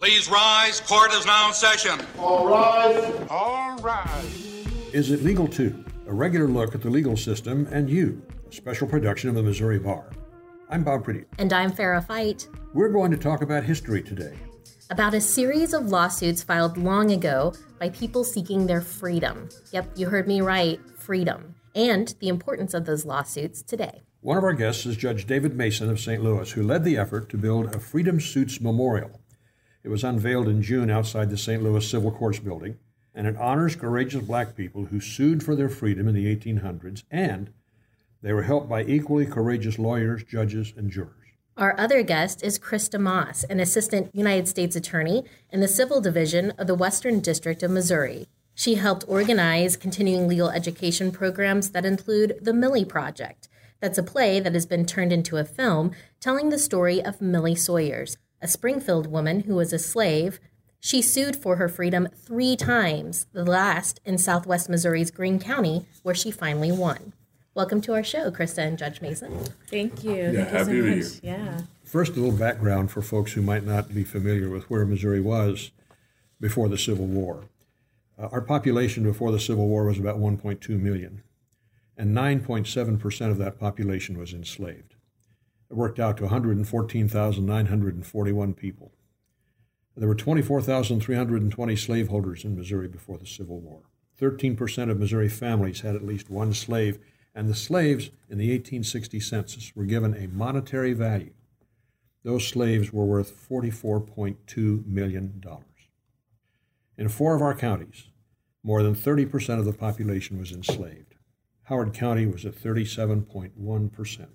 Please rise. Court is now in session. All rise. All rise. Is It Legal Too? A regular look at the legal system and you, a special production of the Missouri Bar. I'm Bob Prudup. And I'm Farrah Fite. We're going to talk about history today. About a series of lawsuits filed long ago by people seeking their freedom. Yep, you heard me right, freedom. And the importance of those lawsuits today. One of our guests is Judge David Mason of St. Louis, who led the effort to build a Freedom Suits Memorial. It was unveiled in June outside the St. Louis Civil Courts building, and it honors courageous black people who sued for their freedom in the 1800s, and they were helped by equally courageous lawyers, judges, and jurors. Our other guest is Krista Moss, an assistant United States attorney in the Civil Division of the Western District of Missouri. She helped organize continuing legal education programs that include the Millie Project. That's a play that has been turned into a film telling the story of Millie Sawyers, a Springfield woman who was a slave. She sued for her freedom 3 times, the last in southwest Missouri's Greene County, where she finally won. Welcome to our show, Krista and Judge Mason. Thank you. Yeah, happy to be here. Yeah. First, a little background for folks who might not be familiar with where Missouri was before the Civil War. Our population before the Civil War was about 1.2 million, and 9.7% of that population was enslaved. It worked out to 114,941 people. There were 24,320 slaveholders in Missouri before the Civil War. 13% of Missouri families had at least one slave, and the slaves in the 1860 census were given a monetary value. Those slaves were worth $44.2 million. In 4 of our counties, more than 30% of the population was enslaved. Howard County was at 37.1%.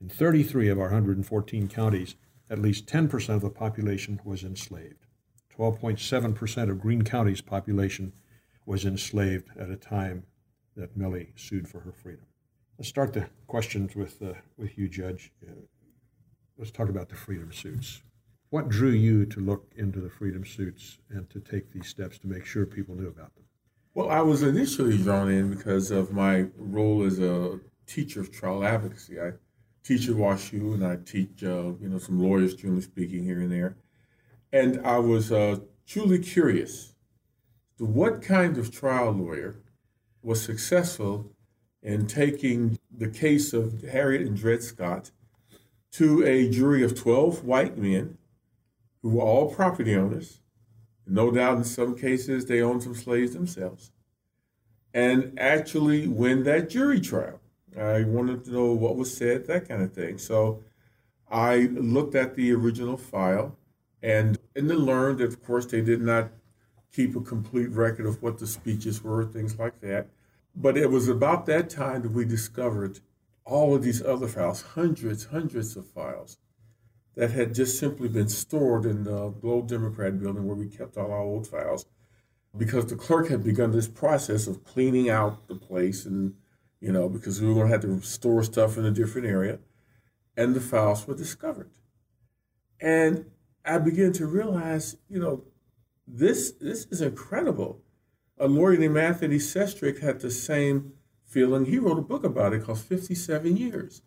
In 33 of our 114 counties, at least 10% of the population was enslaved. 12.7% of Greene County's population was enslaved at a time that Millie sued for her freedom. Let's start the questions with you, Judge. Let's talk about the freedom suits. What drew you to look into the freedom suits and to take these steps to make sure people knew about them? Well, I was initially drawn in because of my role as a teacher of trial advocacy. I teach at WashU, and I teach some lawyers, generally speaking, here and there. And I was truly curious to what kind of trial lawyer was successful in taking the case of Harriet and Dred Scott to a jury of 12 white men who were all property owners. No doubt in some cases they owned some slaves themselves, and actually win that jury trial. I wanted to know what was said, that kind of thing. So I looked at the original file and then learned that, of course, they did not keep a complete record of what the speeches were, things like that. But it was about that time that we discovered all of these other files, hundreds of files, that had just simply been stored in the Globe Democrat building where we kept all our old files, because the clerk had begun this process of cleaning out the place, and because we were going to have to store stuff in a different area, and the files were discovered. And I began to realize, this is incredible. A lawyer named Anthony Sestrick had the same feeling. He wrote a book about it called 57 Years.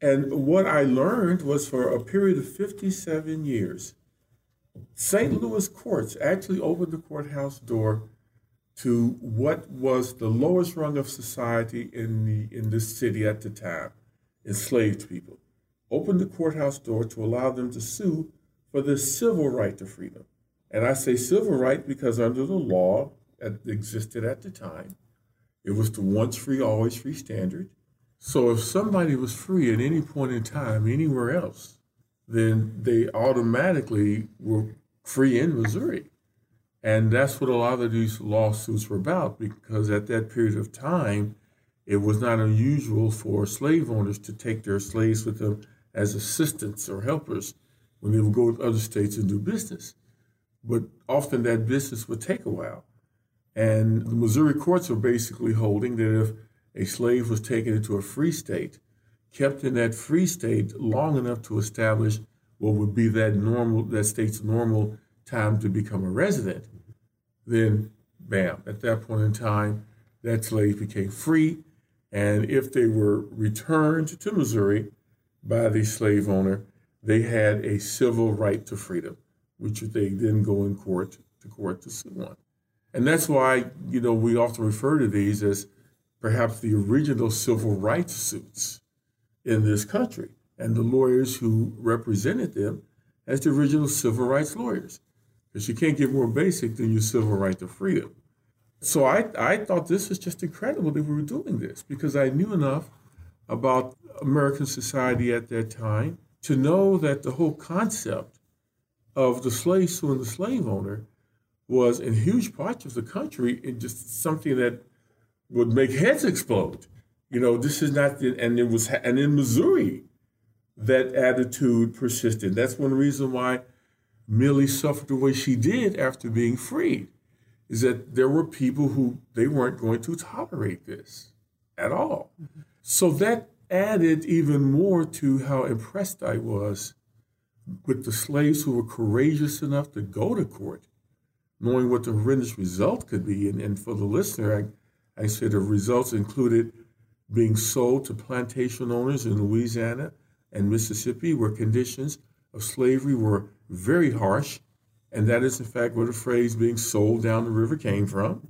And what I learned was, for a period of 57 years, St. Louis courts actually opened the courthouse door to what was the lowest rung of society in this city at the time, enslaved people. Opened the courthouse door to allow them to sue for their civil right to freedom. And I say civil right because under the law that existed at the time, it was the once free, always free standard. So if somebody was free at any point in time anywhere else, then they automatically were free in Missouri. And that's what a lot of these lawsuits were about, because at that period of time, it was not unusual for slave owners to take their slaves with them as assistants or helpers when they would go to other states and do business. But often that business would take a while. And the Missouri courts were basically holding that if a slave was taken into a free state, kept in that free state long enough to establish what would be that state's normal time to become a resident, then bam, at that point in time, that slave became free. And if they were returned to Missouri by the slave owner, they had a civil right to freedom, which they then go in court to sue on. And that's why, you know, we often refer to these as perhaps the original civil rights suits in this country, and the lawyers who represented them as the original civil rights lawyers, because you can't get more basic than your civil right to freedom. So I thought this was just incredible that we were doing this, because I knew enough about American society at that time to know that the whole concept of the slave suing the slave owner was, in huge parts of the country, just something that would make heads explode. You know, this is not, and in Missouri, that attitude persisted. That's one reason why Millie suffered the way she did after being freed, is that there were people who, they weren't going to tolerate this at all. Mm-hmm. So that added even more to how impressed I was with the slaves who were courageous enough to go to court, knowing what the horrendous result could be. And for the listener, I say the results included being sold to plantation owners in Louisiana and Mississippi, where conditions of slavery were very harsh. And that is, in fact, where the phrase being sold down the river came from.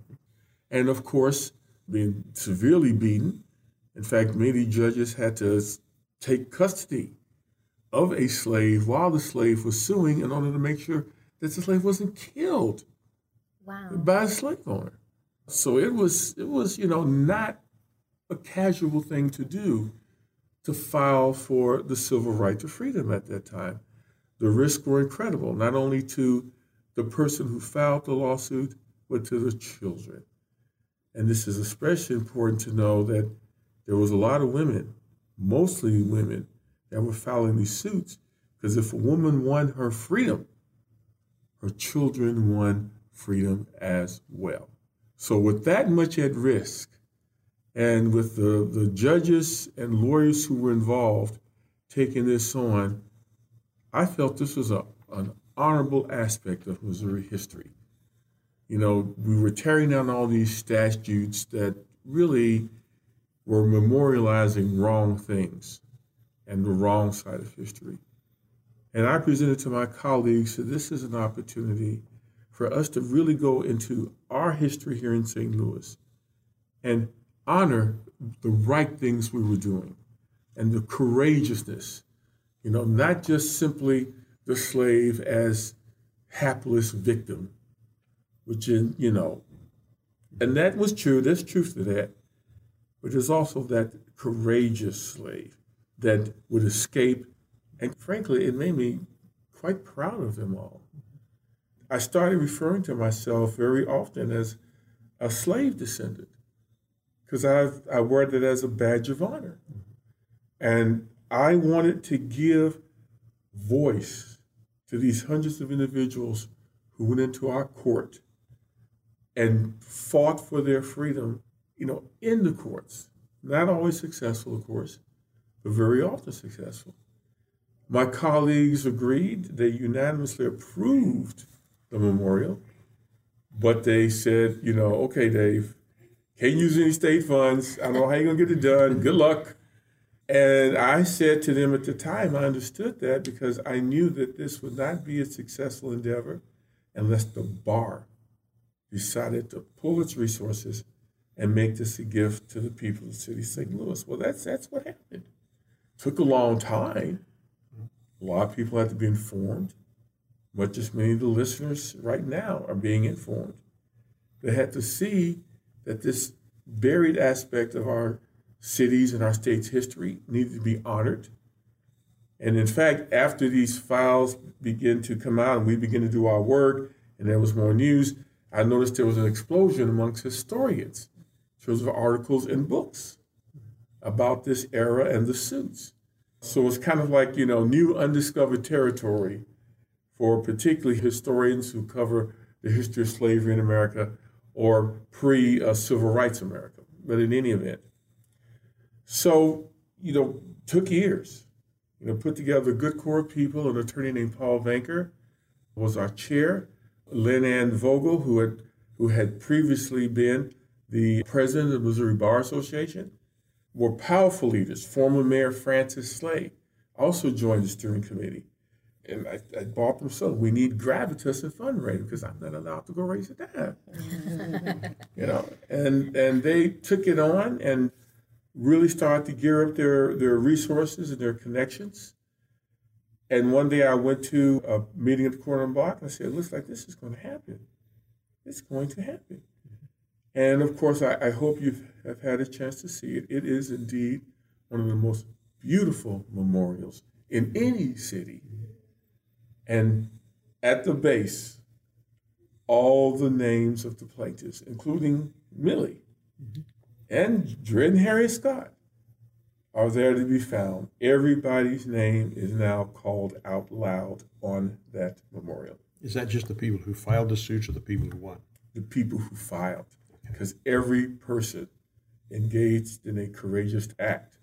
And, of course, being severely beaten. In fact, many judges had to take custody of a slave while the slave was suing in order to make sure that the slave wasn't killed by a slave owner. So it was, you know, not a casual thing to do to file for the civil right to freedom at that time. The risks were incredible, not only to the person who filed the lawsuit, but to the children. And this is especially important to know that there was a lot of women, mostly women, that were filing these suits, because if a woman won her freedom, her children won freedom as well. So with that much at risk, and with the judges and lawyers who were involved taking this on, I felt this was an honorable aspect of Missouri history. You know, we were tearing down all these statutes that really were memorializing wrong things and the wrong side of history. And I presented to my colleagues that this is an opportunity for us to really go into our history here in St. Louis and honor the right things we were doing and the courageousness, you know, not just simply the slave as hapless victim, which is, you know, and that was true, there's truth to that, but there's also that courageous slave that would escape. And frankly, it made me quite proud of them all. I started referring to myself very often as a slave descendant, because I wore that as a badge of honor. And I wanted to give voice to these hundreds of individuals who went into our court and fought for their freedom, you know, in the courts. Not always successful, of course, but very often successful. My colleagues agreed. They unanimously approved the memorial, but they said, you know, okay, Dave, can't use any state funds. I don't know how you're going to get it done. Good luck. And I said to them at the time, I understood that, because I knew that this would not be a successful endeavor unless the bar decided to pull its resources and make this a gift to the people of the city of St. Louis. Well, that's what happened. Took a long time. A lot of people had to be informed, much as many of the listeners right now are being informed. They had to see that this buried aspect of our cities and our state's history needed to be honored. And in fact, after these files begin to come out and we begin to do our work, and there was more news, I noticed there was an explosion amongst historians in terms of articles and books about this era and the suits. So it's kind of like, you know, new undiscovered territory for particularly historians who cover the history of slavery in America or pre-Civil Rights America, but in any event. So, you know, took years, you know, put together a good core of people. An attorney named Paul Venker was our chair. Lynn Ann Vogel, who had previously been the president of the Missouri Bar Association, were powerful leaders. Former Mayor Francis Slay also joined the steering committee. And like Barbara said, we need gravitas and fundraising because I'm not allowed to go raise a dime. You know, and they took it on and really started to gear up their resources and their connections. And one day I went to a meeting at the corner block and I said, it looks like this is going to happen. It's going to happen. And of course, I hope you have had a chance to see it. It is indeed one of the most beautiful memorials in any city. And at the base, all the names of the plaintiffs, including Millie and Dred and Harriet Scott, are there to be found. Everybody's name is now called out loud on that memorial. Is that just the people who filed the suits or the people who won? The people who filed, because every person engaged in a courageous act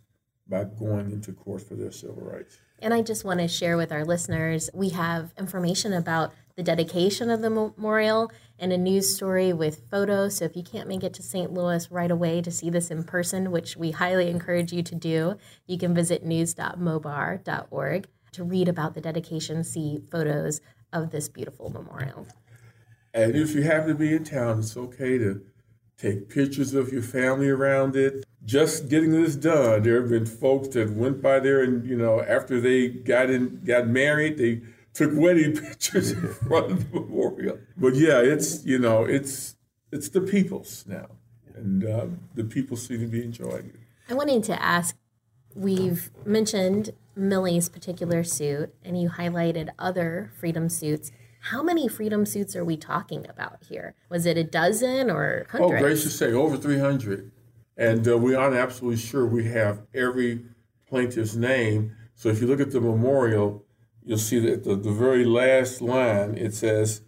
by going into court for their civil rights. And I just want to share with our listeners, we have information about the dedication of the memorial and a news story with photos. So if you can't make it to St. Louis right away to see this in person, which we highly encourage you to do, you can visit news.mobar.org to read about the dedication, see photos of this beautiful memorial. And if you happen to be in town, it's okay to take pictures of your family around it. Just getting this done, there have been folks that went by there and, you know, after they got married, they took wedding pictures in front of the memorial. But yeah, it's, you know, it's the people's now. And the people seem to be enjoying it. I wanted to ask, we've mentioned Millie's particular suit, and you highlighted other freedom suits. How many freedom suits are we talking about here? Was it a dozen or hundreds? Oh, gracious sake, over 300. And we aren't absolutely sure we have every plaintiff's name. So if you look at the memorial, you'll see that the very last line, it says,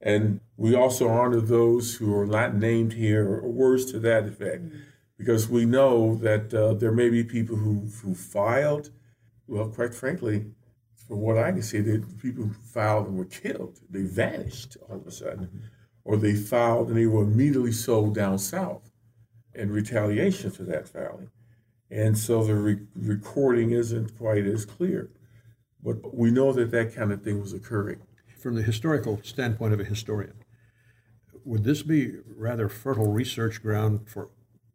and we also honor those who are not named here, or words to that effect, because we know that there may be people who filed, well, quite frankly, from what I can see, the people who filed and were killed, they vanished all of a sudden, or they filed and they were immediately sold down south in retaliation for that filing. And so the recording isn't quite as clear. But we know that that kind of thing was occurring. From the historical standpoint of a historian, would this be rather fertile research ground for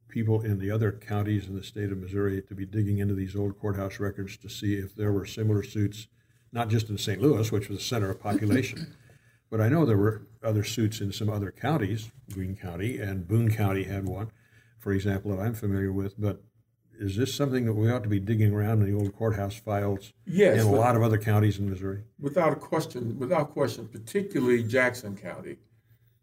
people in the other counties in the state of Missouri to be digging into these old courthouse records to see if there were similar suits, not just in St. Louis, which was the center of population, but I know there were other suits in some other counties, Greene County and Boone County had one, for example, that I'm familiar with, but is this something that we ought to be digging around in the old courthouse files in a lot of other counties in Missouri? Without question, particularly Jackson County,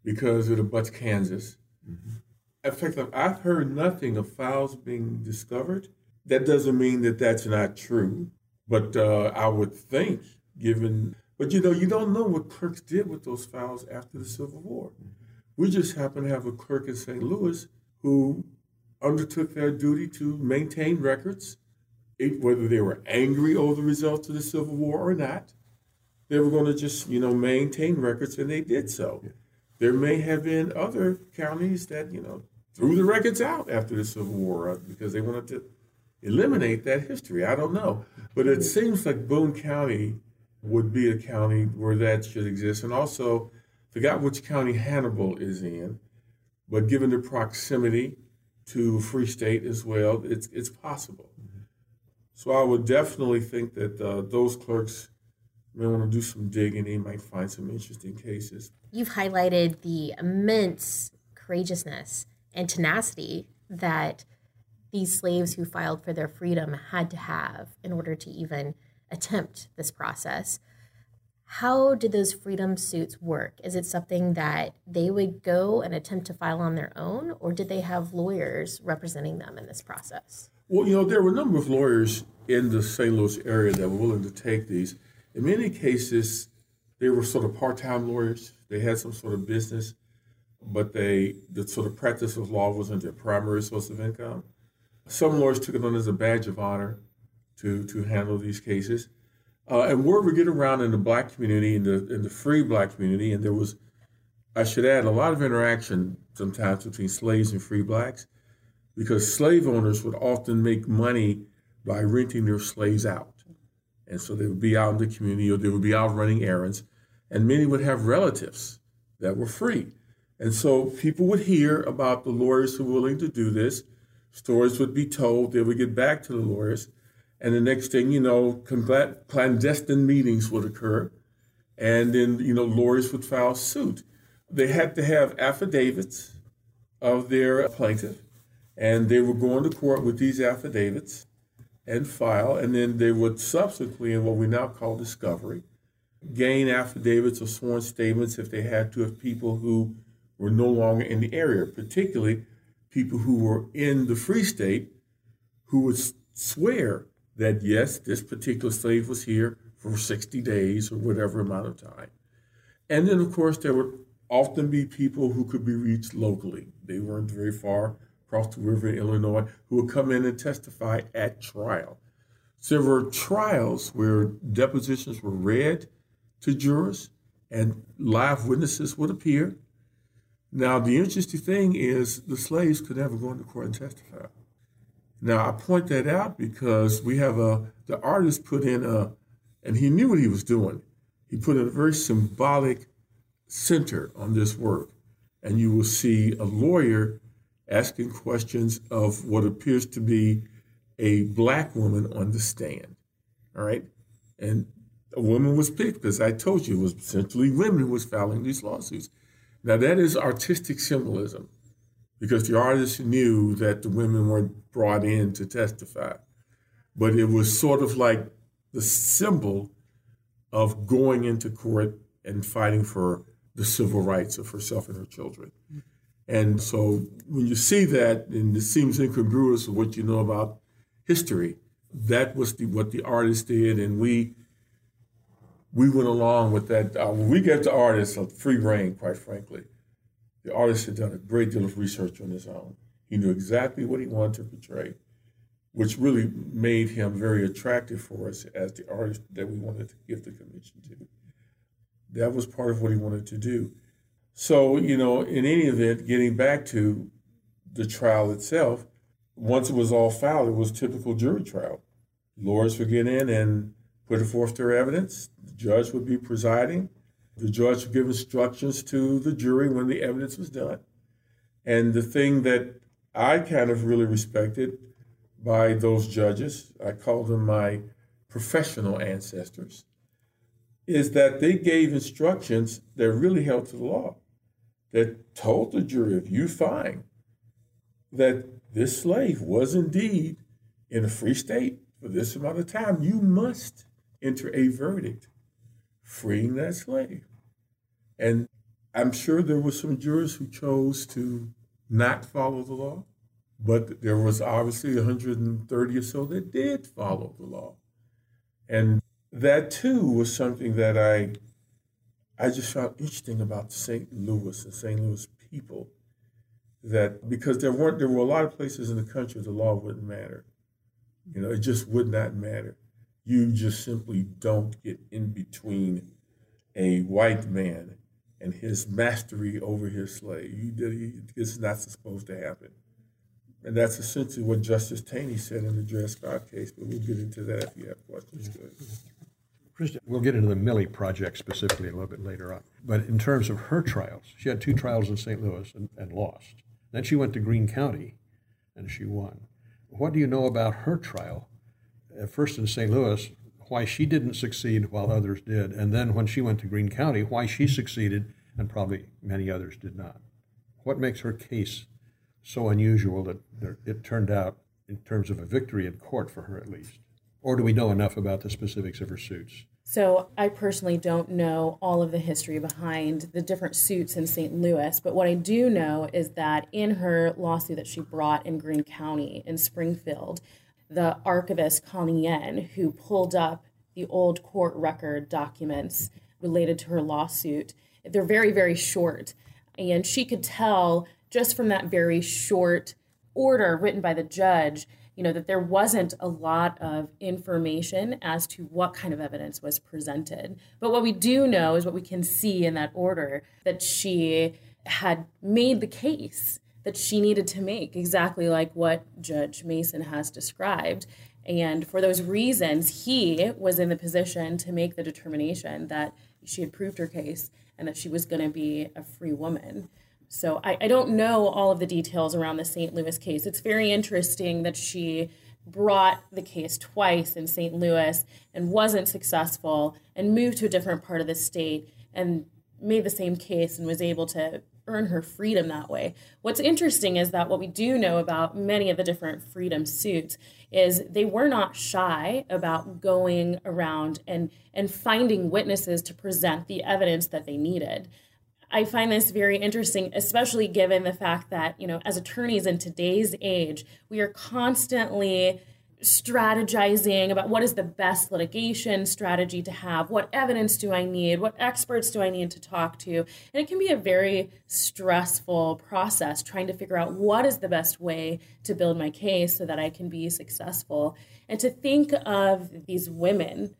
because it abuts Kansas. In fact, I've heard nothing of files being discovered. That doesn't mean that that's not true, but I would think, given... But, you know, you don't know what clerks did with those files after the Civil War. We just happen to have a clerk in St. Louis who undertook their duty to maintain records, whether they were angry over the results of the Civil War or not. They were going to just, you know, maintain records, and they did so. Yeah. There may have been other counties that, you know, threw the records out after the Civil War because they wanted to eliminate that history. I don't know. But it seems like Boone County would be a county where that should exist. And also, forgot which county Hannibal is in, but given the proximity to Free State as well, it's possible. So I would definitely think that those clerks may want to do some digging. They might find some interesting cases. You've highlighted the immense courageousness and tenacity that these slaves who filed for their freedom had to have in order to even attempt this process. How did those freedom suits work? Is it something that they would go and attempt to file on their own, or did they have lawyers representing them in this process? Well, you know, there were a number of lawyers in the St. Louis area that were willing to take these. In many cases, they were sort of part-time lawyers. They had some sort of business, but the sort of practice of law wasn't their primary source of income. Some lawyers took it on as a badge of honor to handle these cases. And word would get around in the black community, in the free black community, and there was, I should add, a lot of interaction sometimes between slaves and free blacks, because slave owners would often make money by renting their slaves out. And so they would be out in the community, or they would be out running errands. And many would have relatives that were free. And so people would hear about the lawyers who were willing to do this. Stories would be told. They would get back to the lawyers. And the next thing you know, clandestine meetings would occur. And then, you know, lawyers would file suit. They had to have affidavits of their plaintiff. And they would go into court with these affidavits and file. And then they would subsequently, in what we now call discovery, gain affidavits or sworn statements, if they had to, of people who were no longer in the area, particularly people who were in the free state, who would swear that, yes, this particular slave was here for 60 days or whatever amount of time. And then, of course, there would often be people who could be reached locally. They weren't very far across the river in Illinois, who would come in and testify at trial. So there were trials where depositions were read to jurors, and live witnesses would appear. Now, the interesting thing is the slaves could never go into court and testify. Now, I point that out because we have the artist put in and he knew what he was doing. He put in a very symbolic center on this work. And you will see a lawyer asking questions of what appears to be a black woman on the stand, all right? And a woman was picked because I told you it was essentially women who was filing these lawsuits. Now, that is artistic symbolism, because the artist knew that the women weren't brought in to testify. But it was sort of like the symbol of going into court and fighting for the civil rights of herself and her children. And so when you see that, and it seems incongruous with what you know about history, that was what the artist did, and we went along with that. When we gave the artists a free rein, quite frankly. The artist had done a great deal of research on his own. He knew exactly what he wanted to portray, which really made him very attractive for us as the artist that we wanted to give the commission to. That was part of what he wanted to do. So, you know, in any event, getting back to the trial itself, once it was all filed, it was a typical jury trial. Lawyers would get in and put forth their evidence. The judge would be presiding. The judge would give instructions to the jury when the evidence was done. And the thing that I kind of really respected by those judges, I call them my professional ancestors, is that they gave instructions that really held to the law, that told the jury, if you find that this slave was indeed in a free state for this amount of time, you must enter a verdict freeing that slave. And I'm sure there were some jurors who chose to not follow the law, but there was obviously 130 or so that did follow the law. And that, too, was something that I just found interesting about St. Louis and St. Louis people, that because there were a lot of places in the country the law wouldn't matter. You know, it just would not matter. You just simply don't get in between a white man and his mastery over his slave. It's not supposed to happen. And that's essentially what Justice Taney said in the Dred Scott case, but we'll get into that if you have questions. Krista, we'll get into the Millie Project specifically a little bit later on. But in terms of her trials, she had two trials in St. Louis and lost. Then she went to Greene County, and she won. What do you know about her trial, at first in St. Louis, why she didn't succeed while others did, and then when she went to Greene County, why she succeeded and probably many others did not? What makes her case so unusual that it turned out in terms of a victory in court for her at least? Or do we know enough about the specifics of her suits? So I personally don't know all of the history behind the different suits in St. Louis, but what I do know is that in her lawsuit that she brought in Greene County in Springfield, the archivist Connie Yen, who pulled up the old court record documents related to her lawsuit, they're very, very short. And she could tell just from that very short order written by the judge, you know, that there wasn't a lot of information as to what kind of evidence was presented. But what we do know is what we can see in that order, that she had made the case that she needed to make, exactly like what Judge Mason has described. And for those reasons, he was in the position to make the determination that she had proved her case and that she was going to be a free woman. So I don't know all of the details around the St. Louis case. It's very interesting that she brought the case twice in St. Louis and wasn't successful and moved to a different part of the state and made the same case and was able to earn her freedom that way. What's interesting is that what we do know about many of the different freedom suits is they were not shy about going around and finding witnesses to present the evidence that they needed. I find this very interesting, especially given the fact that, you know, as attorneys in today's age, we are constantly strategizing about what is the best litigation strategy to have, what evidence do I need, what experts do I need to talk to, and it can be a very stressful process trying to figure out what is the best way to build my case so that I can be successful. And to think of these women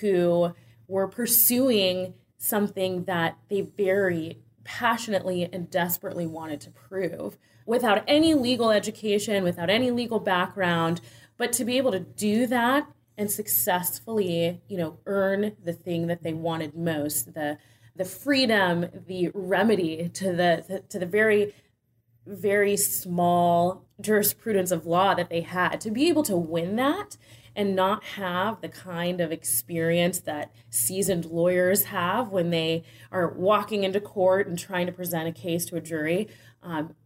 who were pursuing something that they very passionately and desperately wanted to prove without any legal education, without any legal background, but to be able to do that and successfully, you know, earn the thing that they wanted most, the freedom, the remedy to the very, very small jurisprudence of law that they had, to be able to win that and not have the kind of experience that seasoned lawyers have when they are walking into court and trying to present a case to a jury.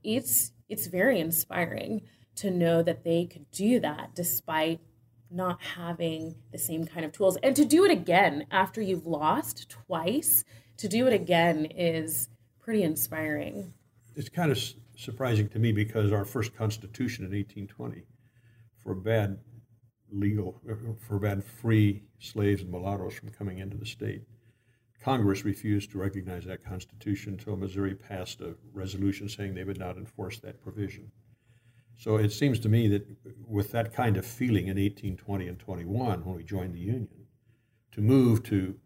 It's very inspiring to know that they could do that despite not having the same kind of tools. And to do it again after you've lost twice, to do it again is pretty inspiring. It's kind of surprising to me because our first Constitution in 1820 forbade free slaves and mulattoes from coming into the state. Congress refused to recognize that Constitution until Missouri passed a resolution saying they would not enforce that provision. So it seems to me that with that kind of feeling in 1820 and 21, when we joined the Union, to move to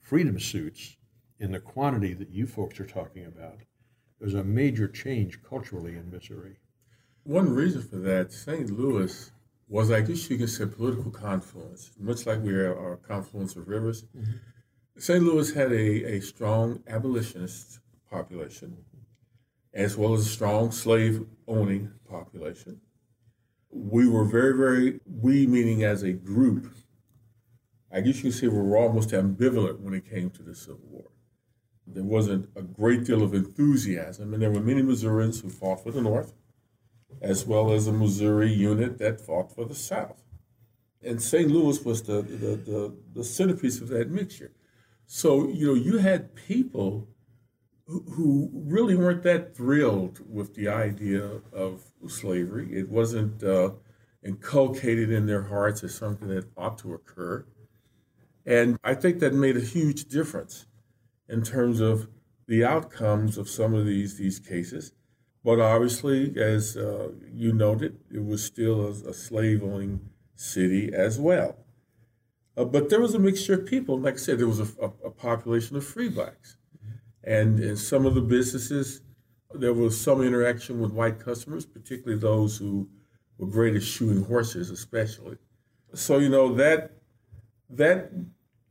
freedom suits in the quantity that you folks are talking about, it was a major change culturally in Missouri. One reason for that, St. Louis was, I guess you could say, political confluence, much like we are our confluence of rivers. Mm-hmm. St. Louis had a strong abolitionist population, as well as a strong slave-owning population. We were very, very, we meaning as a group, I guess you could say we were almost ambivalent when it came to the Civil War. There wasn't a great deal of enthusiasm, and there were many Missourians who fought for the North, as well as a Missouri unit that fought for the South. And St. Louis was the centerpiece of that mixture. So, you know, you had people who really weren't that thrilled with the idea of slavery. It wasn't inculcated in their hearts as something that ought to occur. And I think that made a huge difference in terms of the outcomes of some of these cases. But obviously, as you noted, it was still a slave-owning city as well. But there was a mixture of people. Like I said, there was a population of free blacks. And in some of the businesses, there was some interaction with white customers, particularly those who were great at shoeing horses, especially. So, you know, that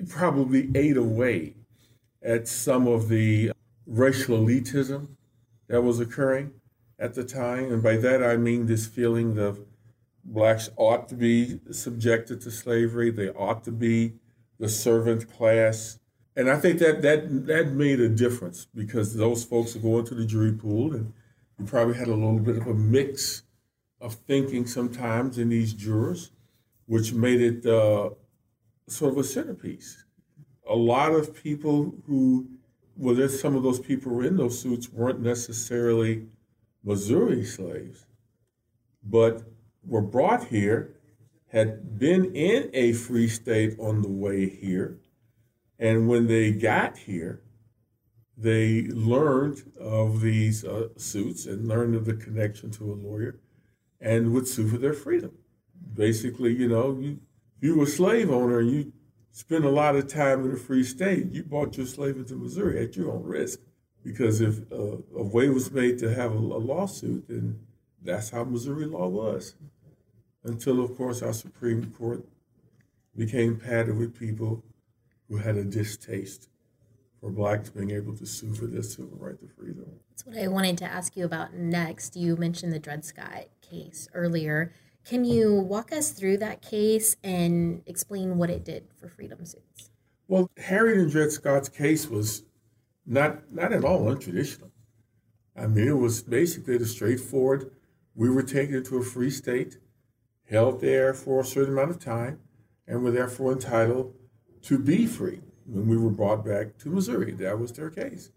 probably ate away at some of the racial elitism that was occurring at the time, and by that I mean this feeling that blacks ought to be subjected to slavery, they ought to be the servant class. And I think that made a difference because those folks are going to the jury pool, and you probably had a little bit of a mix of thinking sometimes in these jurors, which made it sort of a centerpiece. A lot of people who, well, there's some of those people who were in those suits weren't necessarily Missouri slaves, but were brought here, had been in a free state on the way here, and when they got here, they learned of these suits and learned of the connection to a lawyer and would sue for their freedom. Basically, you know, you were a slave owner and you spend a lot of time in a free state, you bought your slave into Missouri at your own risk. Because if a way was made to have a lawsuit, then that's how Missouri law was. until, of course, our Supreme Court became padded with people who had a distaste for blacks being able to sue for their civil right to freedom. That's what I wanted to ask you about next. You mentioned the Dred Scott case earlier. Can you walk us through that case and explain what it did for freedom suits? Well, Harriet and Dred Scott's case was not at all untraditional. I mean, it was basically the straightforward, we were taken to a free state, held there for a certain amount of time, and were therefore entitled to be free when we were brought back to Missouri. That was their case.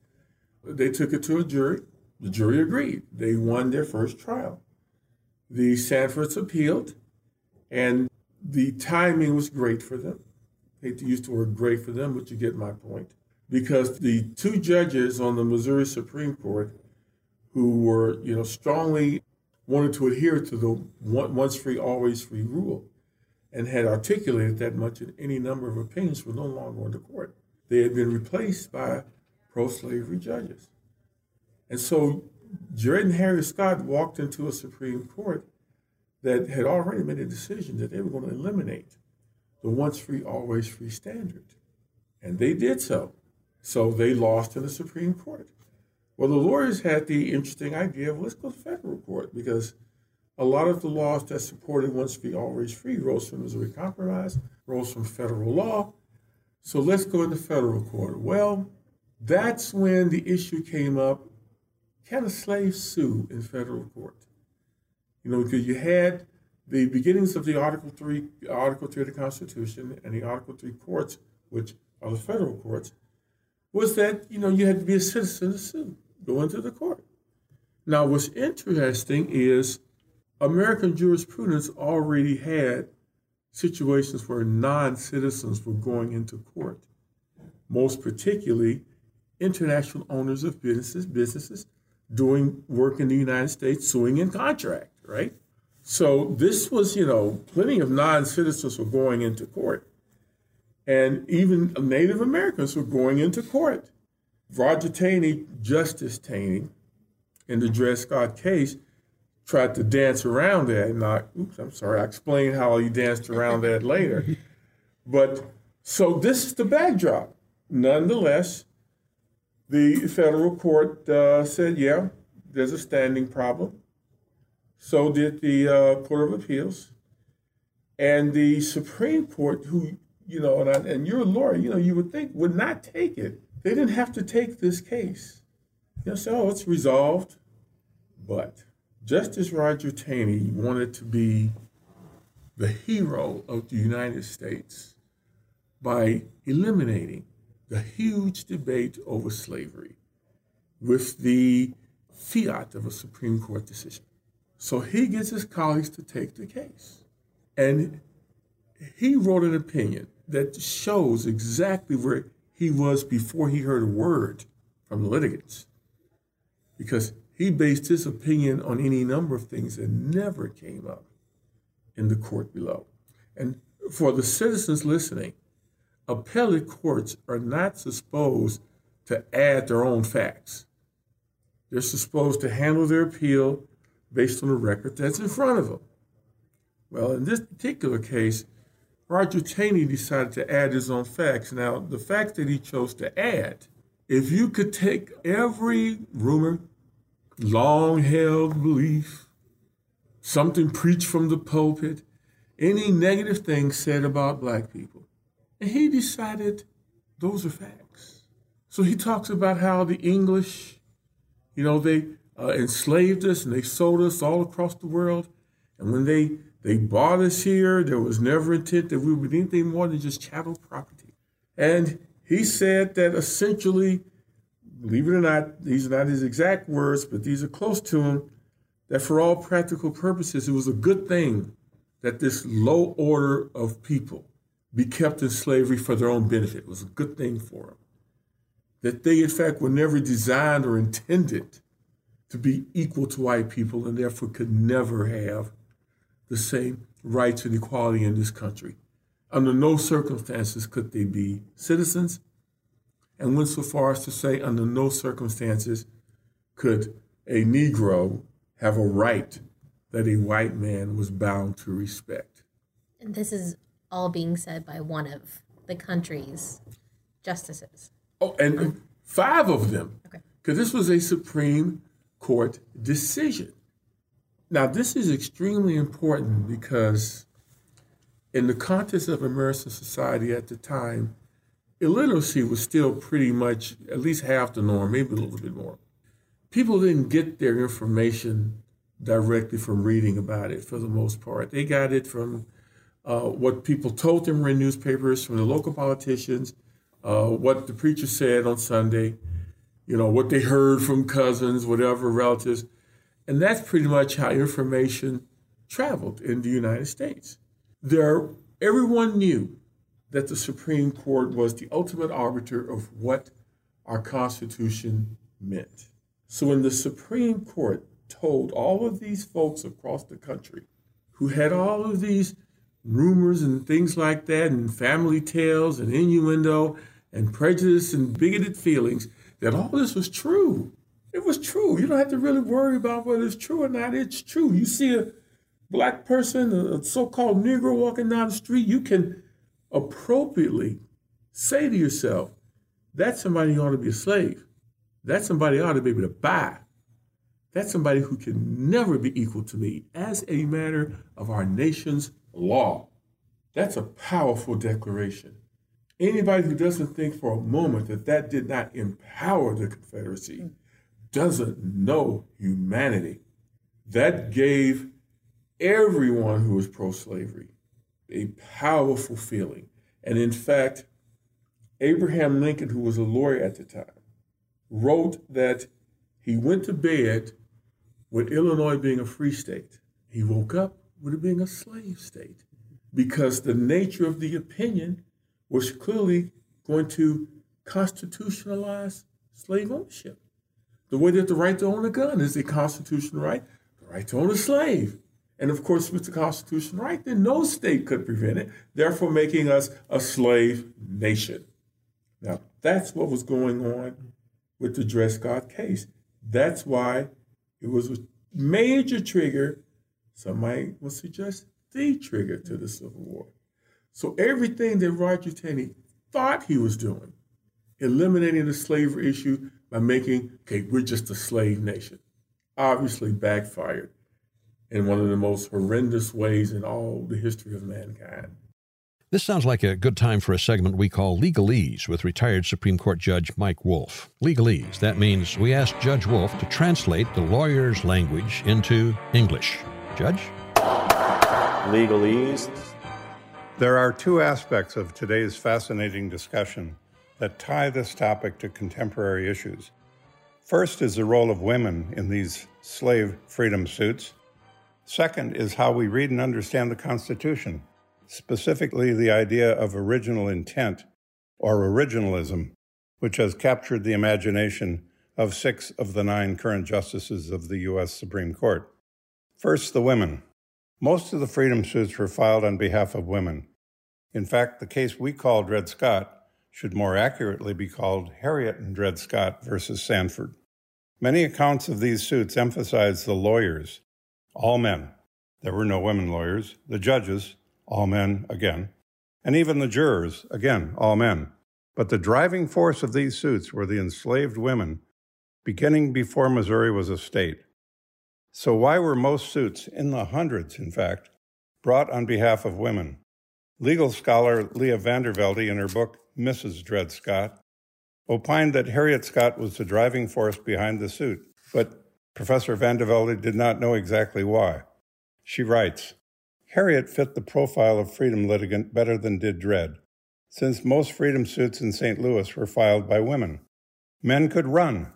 They took it to a jury. The jury agreed. They won their first trial. The Sanfords appealed, and the timing was great for them. I hate to use the word great for them, but you get my point. Because the two judges on the Missouri Supreme Court who were, strongly wanted to adhere to the once free, always free rule and had articulated that much in any number of opinions were no longer on the court. They had been replaced by pro-slavery judges. And so Dred and Harriet Scott walked into a Supreme Court that had already made a decision that they were going to eliminate the once free, always free standard. And they did so. So they lost in the Supreme Court. Well, the lawyers had the interesting idea of let's go to federal court because a lot of the laws that supported once free, always free rose from Missouri Compromise, rose from federal law. So let's go into federal court. Well, that's when the issue came up, can a slave sue in federal court? Because you had the beginnings of the Article 3 of the Constitution and the Article 3 courts, which are the federal courts, was that, you had to be a citizen to sue, go into the court. Now, what's interesting is American jurisprudence already had situations where non-citizens were going into court, most particularly international owners of businesses doing work in the United States, suing in contract, right? So this was, plenty of non-citizens were going into court. And even Native Americans were going into court. Roger Taney, Justice Taney, in the Dred Scott case, tried to dance around that. And I explained how he danced around that later. But so this is the backdrop. Nonetheless, the federal court said, yeah, there's a standing problem. So did the Court of Appeals. And the Supreme Court, who... and you're a lawyer, you would think would not take it. They didn't have to take this case. So it's resolved. But Justice Roger Taney wanted to be the hero of the United States by eliminating the huge debate over slavery with the fiat of a Supreme Court decision. So he gets his colleagues to take the case. And he wrote an opinion that shows exactly where he was before he heard a word from the litigants, because he based his opinion on any number of things that never came up in the court below. And for the citizens listening, appellate courts are not supposed to add their own facts. They're supposed to handle their appeal based on the record that's in front of them. Well, in this particular case, Roger Taney decided to add his own facts. Now, the facts that he chose to add, if you could take every rumor, long-held belief, something preached from the pulpit, any negative thing said about black people, and he decided those are facts. So he talks about how the English, they enslaved us and they sold us all across the world, and when they bought us here. There was never intent that we would be anything more than just chattel property. And he said that essentially, believe it or not, these are not his exact words, but these are close to him, that for all practical purposes, it was a good thing that this low order of people be kept in slavery for their own benefit. It was a good thing for them. That they, in fact, were never designed or intended to be equal to white people and therefore could never have the same rights and equality in this country. Under no circumstances could they be citizens, and went so far as to say under no circumstances could a Negro have a right that a white man was bound to respect. And this is all being said by one of the country's justices. Oh, and five of them. Okay. Because this was a Supreme Court decision. Now, this is extremely important because in the context of American society at the time, illiteracy was still pretty much at least half the norm, maybe a little bit more. People didn't get their information directly from reading about it for the most part. They got it from what people told them were in newspapers, from the local politicians, what the preacher said on Sunday, you know, what they heard from cousins, whatever, relatives. And that's pretty much how information traveled in the United States. Everyone knew that the Supreme Court was the ultimate arbiter of what our Constitution meant. So when the Supreme Court told all of these folks across the country who had all of these rumors and things like that and family tales and innuendo and prejudice and bigoted feelings that all this was true. It was true. You don't have to really worry about whether it's true or not. It's true. You see a black person, a so-called Negro walking down the street, you can appropriately say to yourself, that's somebody who ought to be a slave. That's somebody I ought to be able to buy. That's somebody who can never be equal to me as a matter of our nation's law. That's a powerful declaration. Anybody who doesn't think for a moment that that did not empower the Confederacy doesn't know humanity. That gave everyone who was pro-slavery a powerful feeling. And in fact, Abraham Lincoln, who was a lawyer at the time, wrote that he went to bed with Illinois being a free state. He woke up with it being a slave state because the nature of the opinion was clearly going to constitutionalize slave ownership. The way that the right to own a gun is a constitutional right, the right to own a slave. And of course, with the constitutional right, then no state could prevent it, therefore making us a slave nation. Now, that's what was going on with the Dred Scott case. That's why it was a major trigger, somebody will suggest the trigger to the Civil War. So everything that Roger Taney thought he was doing, eliminating the slavery issue by making, okay, we're just a slave nation, obviously backfired in one of the most horrendous ways in all the history of mankind. This sounds like a good time for a segment we call Legalese with retired Supreme Court Judge Mike Wolf. Legalese, that means we asked Judge Wolf to translate the lawyer's language into English. Judge? Legalese. There are two aspects of today's fascinating discussion that tie this topic to contemporary issues. First is the role of women in these slave freedom suits. Second is how we read and understand the Constitution, specifically the idea of original intent, or originalism, which has captured the imagination of 6 of the 9 current justices of the U.S. Supreme Court. First, the women. Most of the freedom suits were filed on behalf of women. In fact, the case we call Dred Scott should more accurately be called Harriet and Dred Scott versus Sanford. Many accounts of these suits emphasize the lawyers, all men. There were no women lawyers. The judges, all men again, and even the jurors, again, all men. But the driving force of these suits were the enslaved women, beginning before Missouri was a state. So why were most suits, in the hundreds in fact, brought on behalf of women? Legal scholar Leah Vandervelde, in her book Mrs. Dred Scott, opined that Harriet Scott was the driving force behind the suit, but Professor Vandervelde did not know exactly why. She writes, Harriet fit the profile of freedom litigant better than did Dred, since most freedom suits in St. Louis were filed by women. Men could run.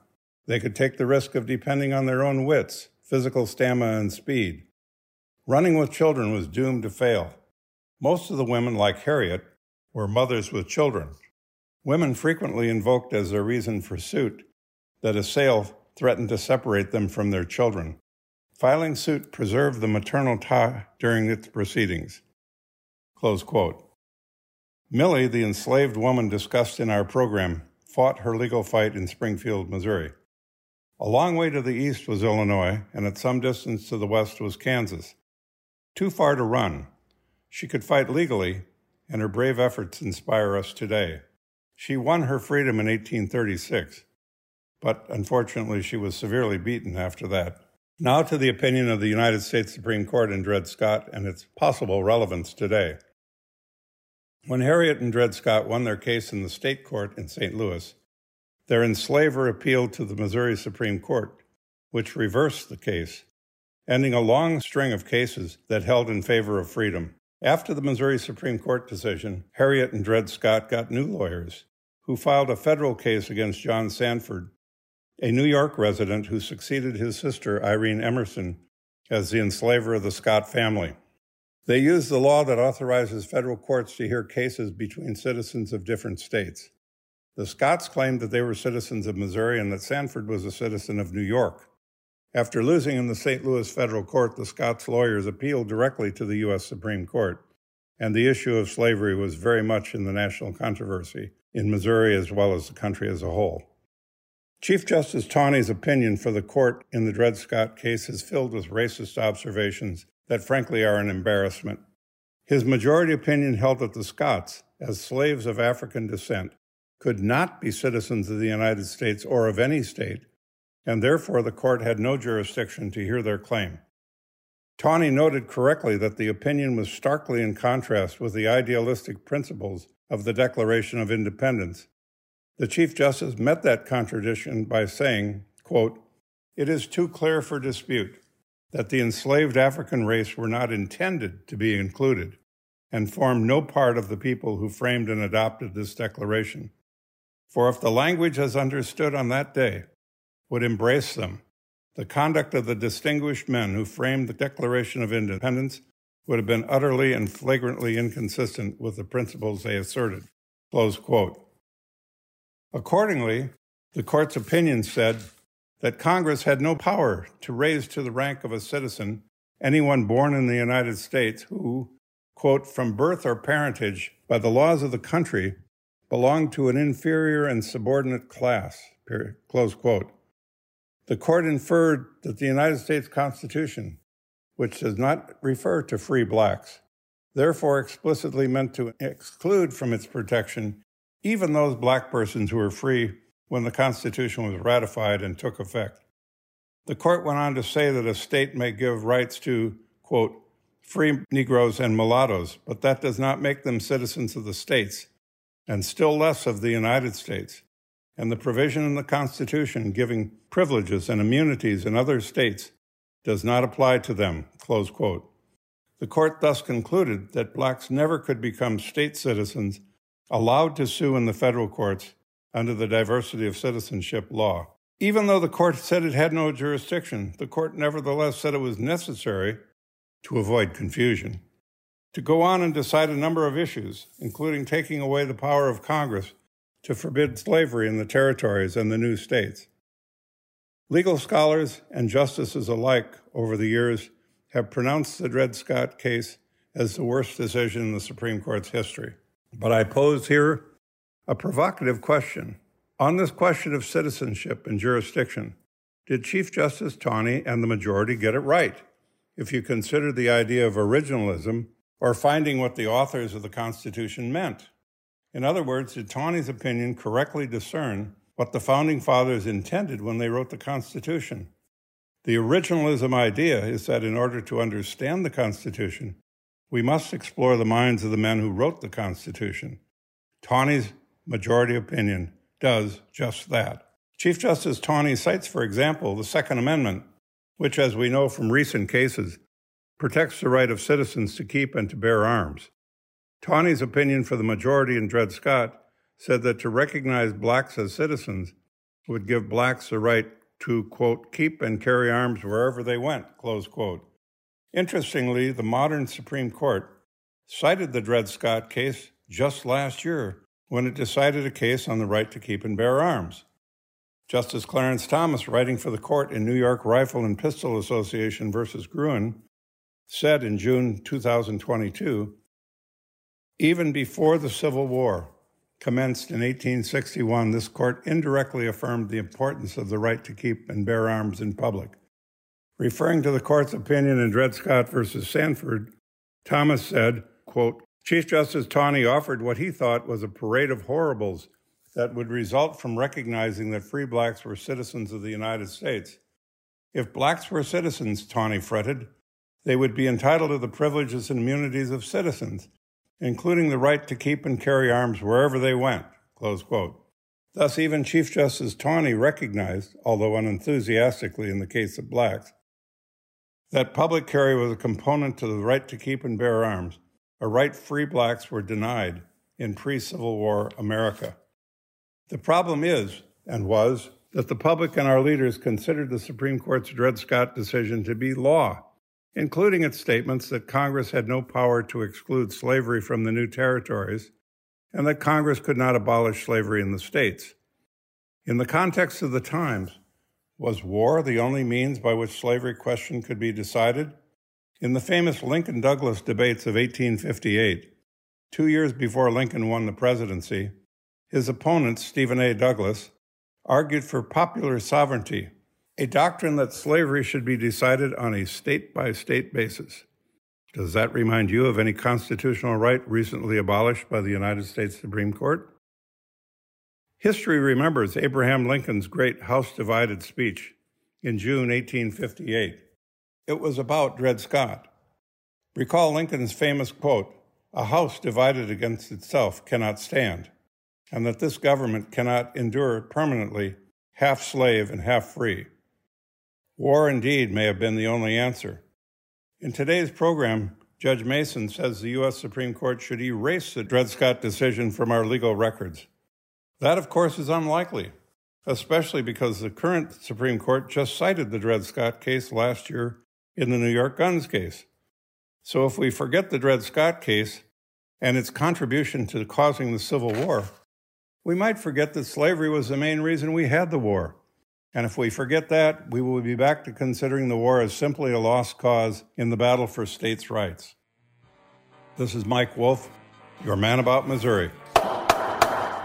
They could take the risk of depending on their own wits, physical stamina, and speed. Running with children was doomed to fail. Most of the women, like Harriet, were mothers with children. Women frequently invoked as their reason for suit that a sale threatened to separate them from their children. Filing suit preserved the maternal tie during its proceedings. Close quote. Millie, the enslaved woman discussed in our program, fought her legal fight in Springfield, Missouri. A long way to the east was Illinois, and at some distance to the west was Kansas. Too far to run. She could fight legally, and her brave efforts inspire us today. She won her freedom in 1836, but unfortunately she was severely beaten after that. Now to the opinion of the United States Supreme Court in Dred Scott and its possible relevance today. When Harriet and Dred Scott won their case in the state court in St. Louis, their enslaver appealed to the Missouri Supreme Court, which reversed the case, ending a long string of cases that held in favor of freedom. After the Missouri Supreme Court decision, Harriet and Dred Scott got new lawyers who filed a federal case against John Sanford, a New York resident who succeeded his sister, Irene Emerson, as the enslaver of the Scott family. They used the law that authorizes federal courts to hear cases between citizens of different states. The Scotts claimed that they were citizens of Missouri and that Sanford was a citizen of New York. After losing in the St. Louis federal court, the Scotts lawyers appealed directly to the U.S. Supreme Court, and the issue of slavery was very much in the national controversy in Missouri as well as the country as a whole. Chief Justice Taney's opinion for the court in the Dred Scott case is filled with racist observations that frankly are an embarrassment. His majority opinion held that the Scotts, as slaves of African descent, could not be citizens of the United States or of any state, and therefore the court had no jurisdiction to hear their claim. Taney noted correctly that the opinion was starkly in contrast with the idealistic principles of the Declaration of Independence. The Chief Justice met that contradiction by saying, quote, "It is too clear for dispute that the enslaved African race were not intended to be included and formed no part of the people who framed and adopted this declaration. For if the language as understood on that day would embrace them, the conduct of the distinguished men who framed the Declaration of Independence would have been utterly and flagrantly inconsistent with the principles they asserted." Close quote. Accordingly, the court's opinion said that Congress had no power to raise to the rank of a citizen anyone born in the United States who, quote, "from birth or parentage by the laws of the country belonged to an inferior and subordinate class," period, close quote. The court inferred that the United States Constitution, which does not refer to free blacks, therefore explicitly meant to exclude from its protection even those black persons who were free when the Constitution was ratified and took effect. The court went on to say that a state may give rights to, quote, "free Negroes and mulattoes, but that does not make them citizens of the states, and still less of the United States. And the provision in the Constitution giving privileges and immunities in other states does not apply to them," close quote. The court thus concluded that blacks never could become state citizens allowed to sue in the federal courts under the diversity of citizenship law. Even though the court said it had no jurisdiction, the court nevertheless said it was necessary, to avoid confusion, to go on and decide a number of issues, including taking away the power of Congress to forbid slavery in the territories and the new states. Legal scholars and justices alike over the years have pronounced the Dred Scott case as the worst decision in the Supreme Court's history. But I pose here a provocative question. On this question of citizenship and jurisdiction, did Chief Justice Taney and the majority get it right, if you consider the idea of originalism or finding what the authors of the Constitution meant? In other words, did Taney's opinion correctly discern what the Founding Fathers intended when they wrote the Constitution? The originalism idea is that in order to understand the Constitution, we must explore the minds of the men who wrote the Constitution. Taney's majority opinion does just that. Chief Justice Taney cites, for example, the Second Amendment, which, as we know from recent cases, protects the right of citizens to keep and to bear arms. Taney's opinion for the majority in Dred Scott said that to recognize blacks as citizens would give blacks the right to, quote, "keep and carry arms wherever they went," close quote. Interestingly, the modern Supreme Court cited the Dred Scott case just last year when it decided a case on the right to keep and bear arms. Justice Clarence Thomas, writing for the court in New York Rifle and Pistol Association versus Gruen, said in June 2022, "Even before the Civil War, commenced in 1861, this court indirectly affirmed the importance of the right to keep and bear arms in public. Referring to the court's opinion in Dred Scott versus Sanford, Thomas said, quote, Chief Justice Taney offered what he thought was a parade of horribles that would result from recognizing that free blacks were citizens of the United States. If blacks were citizens, Taney fretted, they would be entitled to the privileges and immunities of citizens, including the right to keep and carry arms wherever they went, close quote. Thus, even Chief Justice Taney recognized, although unenthusiastically in the case of blacks, that public carry was a component to the right to keep and bear arms, a right free blacks were denied in pre-Civil War America. The problem is, and was, that the public and our leaders considered the Supreme Court's Dred Scott decision to be law, including its statements that Congress had no power to exclude slavery from the new territories, and that Congress could not abolish slavery in the states. In the context of the times, was war the only means by which slavery question could be decided? In the famous Lincoln-Douglas debates of 1858, 2 years before Lincoln won the presidency, his opponent, Stephen A. Douglas, argued for popular sovereignty, a doctrine that slavery should be decided on a state-by-state basis. Does that remind you of any constitutional right recently abolished by the United States Supreme Court? History remembers Abraham Lincoln's great House-Divided speech in June 1858. It was about Dred Scott. Recall Lincoln's famous quote, "A house divided against itself cannot stand," and that this government cannot endure permanently half slave and half free. War indeed may have been the only answer. In today's program, Judge Mason says the U.S. Supreme Court should erase the Dred Scott decision from our legal records. That, of course, is unlikely, especially because the current Supreme Court just cited the Dred Scott case last year in the New York guns case. So if we forget the Dred Scott case and its contribution to causing the Civil War, we might forget that slavery was the main reason we had the war. And if we forget that, we will be back to considering the war as simply a lost cause in the battle for states' rights. This is Mike Wolf, your man about Missouri.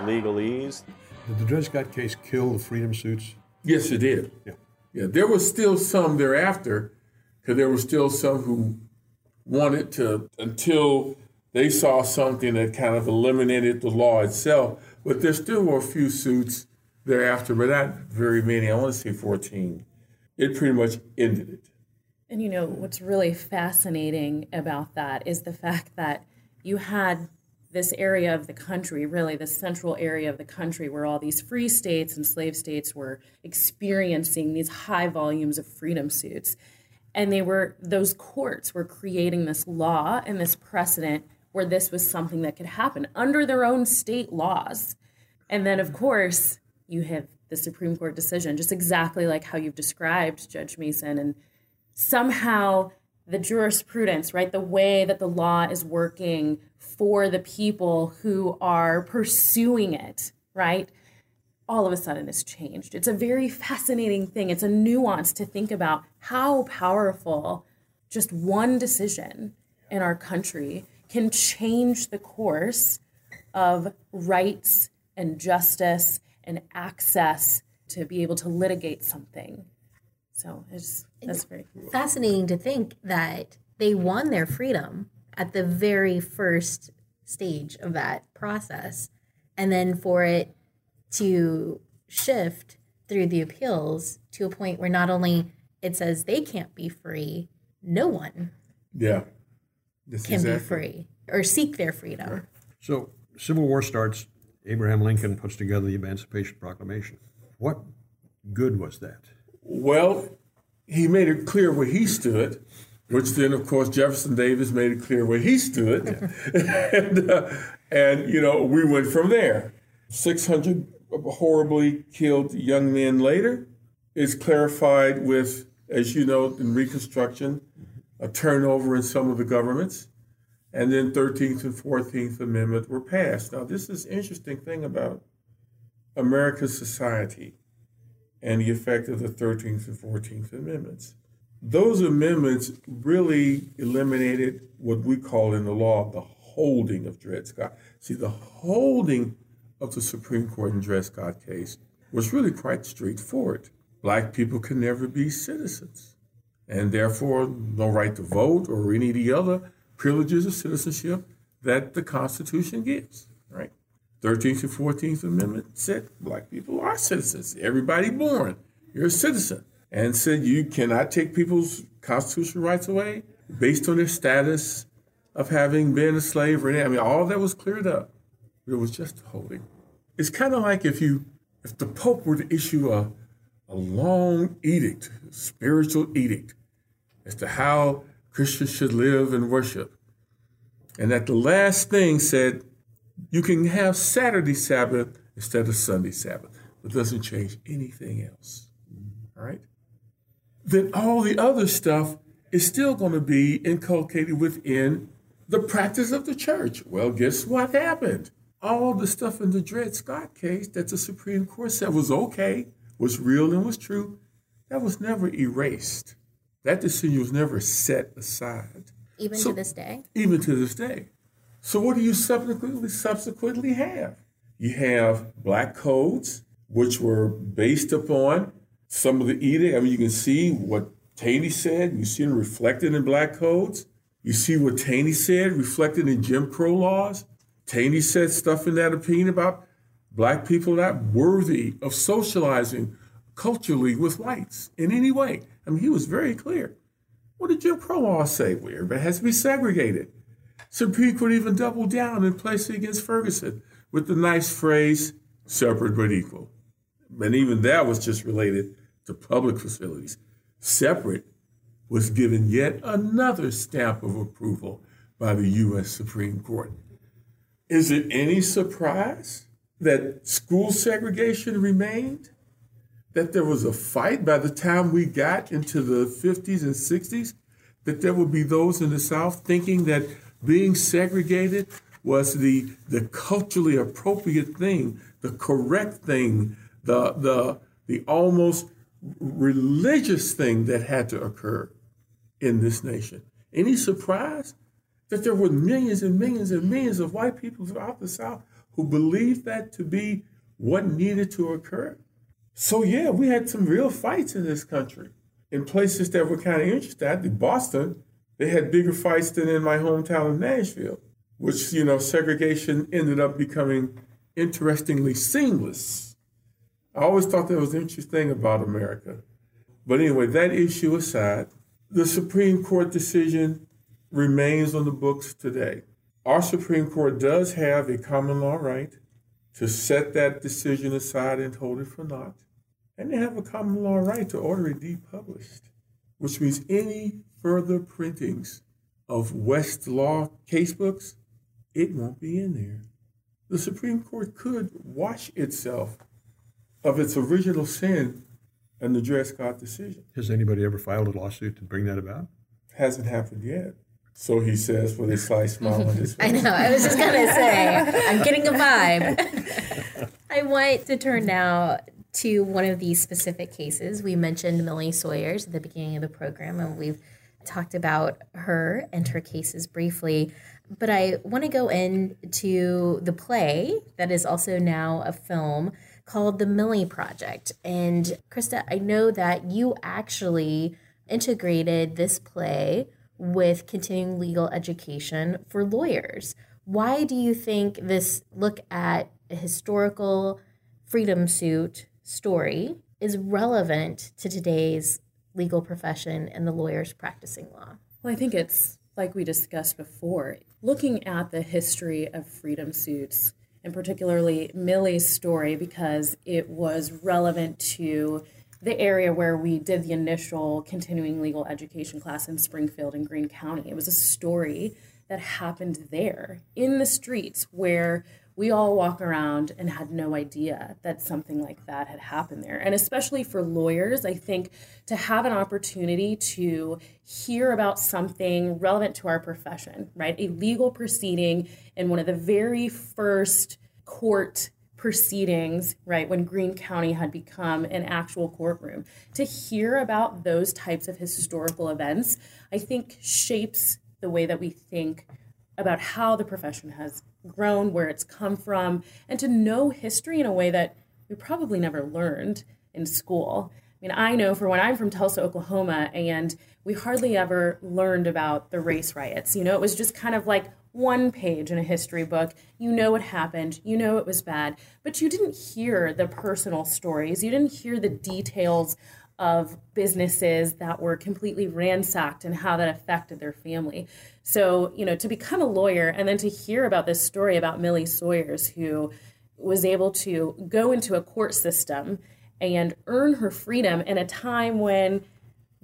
Legalese. Did the Dred Scott case kill the freedom suits? Yes, it did. Yeah. There was still some thereafter, because there were still some who wanted to, until they saw something that kind of eliminated the law itself. But there still were a few suits thereafter, but not very many. I want to say 14. It pretty much ended it. And you know, what's really fascinating about that is the fact that you had this area of the country, really the central area of the country, where all these free states and slave states were experiencing these high volumes of freedom suits. And they were, those courts were creating this law and this precedent where this was something that could happen under their own state laws. And then, of course, you have the Supreme Court decision, just exactly like how you've described, Judge Mason, and somehow the jurisprudence, right, the way that the law is working for the people who are pursuing it, right, all of a sudden it's changed. It's a very fascinating thing. It's a nuance to think about how powerful just one decision in our country can change the course of rights and justice and access to be able to litigate something. So that's very cool. Fascinating to think that they won their freedom at the very first stage of that process. And then for it to shift through the appeals to a point where not only it says they can't be free, no one can be free or seek their freedom. Right. So Civil War starts, Abraham Lincoln puts together the Emancipation Proclamation. What good was that? Well, he made it clear where he stood, which then, of course, Jefferson Davis made it clear where he stood. And, you know, we went from there. 600 horribly killed young men later is clarified with, as you know, in Reconstruction, a turnover in some of the governments. And then 13th and 14th Amendment were passed. Now, this is an interesting thing about American society and the effect of the 13th and 14th Amendments. Those amendments really eliminated what we call in the law the holding of Dred Scott. See, the holding of the Supreme Court in Dred Scott case was really quite straightforward. Black people can never be citizens, and therefore no right to vote or any of the other privileges of citizenship that the Constitution gives, right? 13th and 14th Amendment said black people are citizens. Everybody born, you're a citizen. And said you cannot take people's constitutional rights away based on their status of having been a slave or anything. I mean, all that was cleared up. It was just holding. It's kind of like if the Pope were to issue a long edict, a spiritual edict, as to how Christians should live and worship. And that the last thing said, you can have Saturday Sabbath instead of Sunday Sabbath. It doesn't change anything else, all right? Then all the other stuff is still going to be inculcated within the practice of the church. Well, guess what happened? All the stuff in the Dred Scott case that the Supreme Court said was okay, was real and was true, that was never erased. That decision was never set aside. Even to this day? Even to this day. So what do you subsequently have? You have black codes, which were based upon some of the edict. I mean, you can see what Taney said. You see it reflected in black codes. You see what Taney said reflected in Jim Crow laws. Taney said stuff in that opinion about black people not worthy of socializing culturally with whites in any way. I mean, he was very clear. What did Jim Crow laws say? Well, everybody has to be segregated. Supreme Court even doubled down and placed it against Ferguson with the nice phrase, separate but equal. And even that was just related to public facilities. Separate was given yet another stamp of approval by the U.S. Supreme Court. Is it any surprise that school segregation remained? That there was a fight by the time we got into the 50s and 60s, that there would be those in the South thinking that being segregated was the culturally appropriate thing, the correct thing, the almost religious thing that had to occur in this nation. Any surprise that there were millions and millions and millions of white people throughout the South who believed that to be what needed to occur? So yeah, we had some real fights in this country in places that were kind of interesting. I think Boston, they had bigger fights than in my hometown of Nashville, which, you know, segregation ended up becoming interestingly seamless. I always thought that was an interesting thing about America. But anyway, that issue aside, the Supreme Court decision remains on the books today. Our Supreme Court does have a common law right to set that decision aside and hold it for naught. And they have a common law right to order it depublished, which means any further printings of Westlaw casebooks, it won't be in there. The Supreme Court could wash itself of its original sin in the Dred Scott decision. Has anybody ever filed a lawsuit to bring that about? Hasn't happened yet. So he says with a sly smile on his face. I know, I was just going to say, I'm getting a vibe. I want to turn now to one of these specific cases. We mentioned Millie Sawyers at the beginning of the program, and we've talked about her and her cases briefly. But I want to go into the play that is also now a film called The Millie Project. And Krista, I know that you actually integrated this play with continuing legal education for lawyers. Why do you think this look at a historical freedom suit story is relevant to today's legal profession and the lawyers practicing law? Well, I think it's like we discussed before. Looking at the history of freedom suits, and particularly Millie's story, because it was relevant to the area where we did the initial continuing legal education class in Springfield and Greene County. It was a story that happened there in the streets where we all walk around and had no idea that something like that had happened there. And especially for lawyers, I think to have an opportunity to hear about something relevant to our profession, right? A legal proceeding in one of the very first court proceedings, right, when Greene County had become an actual courtroom. To hear about those types of historical events, I think shapes the way that we think about how the profession has grown, where it's come from, and to know history in a way that we probably never learned in school. I mean, I know for when I'm from Tulsa, Oklahoma, and we hardly ever learned about the race riots. You know, it was just kind of like one page in a history book. You know what happened. You know it was bad. But you didn't hear the personal stories. You didn't hear the details of businesses that were completely ransacked and how that affected their family. So, you know, to become a lawyer and then to hear about this story about Millie Sawyers, who was able to go into a court system and earn her freedom in a time when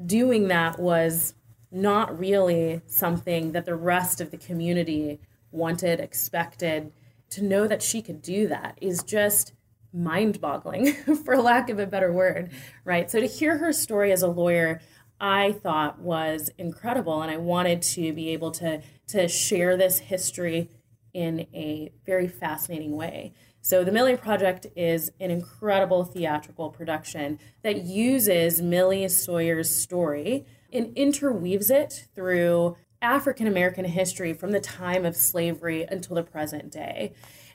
doing that was not really something that the rest of the community wanted, expected. To know that she could do that is just mind-boggling, for lack of a better word, right? So to hear her story as a lawyer, I thought was incredible, and I wanted to be able to share this history in a very fascinating way. So the Millie Project is an incredible theatrical production that uses Millie Sawyer's story and interweaves it through African-American history from the time of slavery until the present day.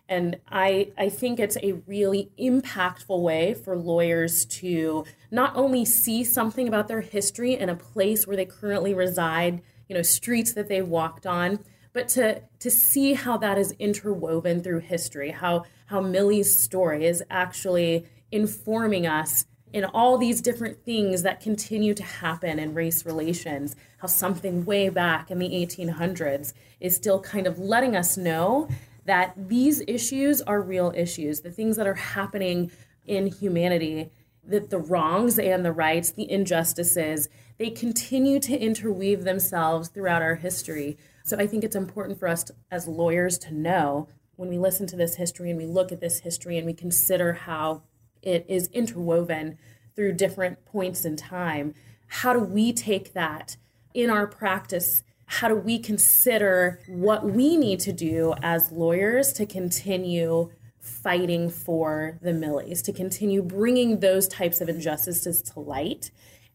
And I think it's a really impactful way for lawyers to not only see something about their history in a place where they currently reside, you know, streets that they've walked on, but to see how that is interwoven through history, how Millie's story is actually informing us in all these different things that continue to happen in race relations, how something way back in the 1800s is still kind of letting us know that these issues are real issues, the things that are happening in humanity, that the wrongs and the rights, the injustices, they continue to interweave themselves throughout our history. So I think it's important for us to, as lawyers, to know when we listen to this history and we look at this history and we consider how it is interwoven through different points in time, how do we take that in our practice? How do we consider what we need to do as lawyers to continue fighting for the Millies, to continue bringing those types of injustices to light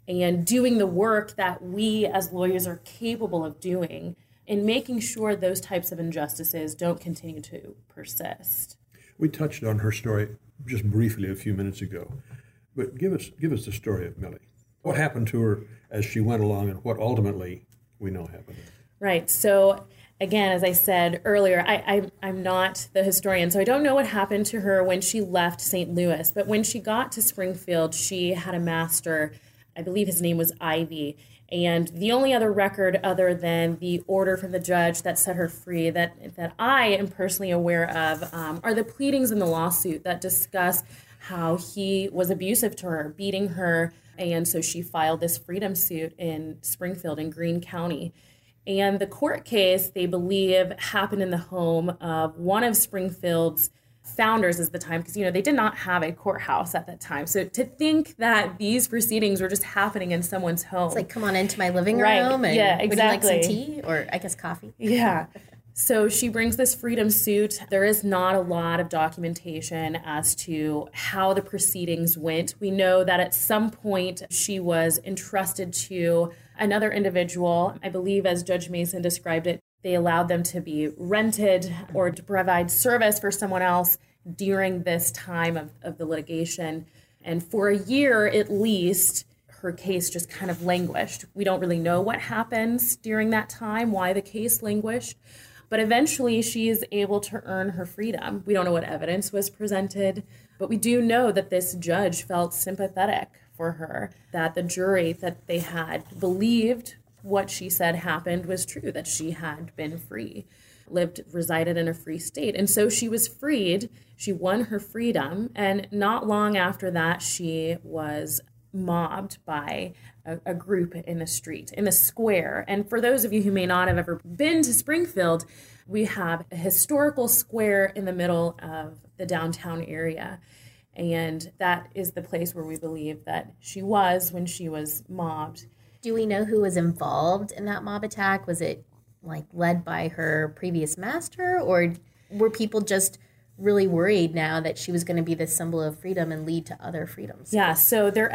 and doing the work that we as lawyers are capable of doing and making sure those types of injustices don't continue to persist? We touched on her story just briefly a few minutes ago, but give us the story of Millie. What happened to her as she went along and what ultimately we know happened? Right. So again, as I said earlier, I'm not the historian, so I don't know what happened to her when she left St. Louis. But when she got to Springfield, she had a master, I believe his name was Ivy. And the only other record other than the order from the judge that set her free that I am personally aware of are the pleadings in the lawsuit that discuss how he was abusive to her, beating her. And so she filed this freedom suit in Springfield in Greene County. And the court case, they believe, happened in the home of one of Springfield's founders at the time, because, you know, they did not have a courthouse at that time. So to think that these proceedings were just happening in someone's home. It's like, come on into my living room. Right. And yeah, exactly. Would you like some tea or, I guess, coffee? Yeah. So she brings this freedom suit. There is not a lot of documentation as to how the proceedings went. We know that at some point she was entrusted to another individual. I believe, as Judge Mason described it, they allowed them to be rented or to provide service for someone else during this time of the litigation. And for a year, at least, her case just kind of languished. We don't really know what happens during that time, why the case languished. But eventually, she is able to earn her freedom. We don't know what evidence was presented, but we do know that this judge felt sympathetic for her, that the jury that they had believed what she said happened was true, that she had been free, lived, resided in a free state. And so she was freed. She won her freedom. And not long after that, she was mobbed by a group in the street, in the square. And for those of you who may not have ever been to Springfield, we have a historical square in the middle of the downtown area. And that is the place where we believe that she was when she was mobbed. Do we know who was involved in that mob attack? Was it like led by her previous master, or were people just really worried now that she was going to be this symbol of freedom and lead to other freedoms. Yeah, so there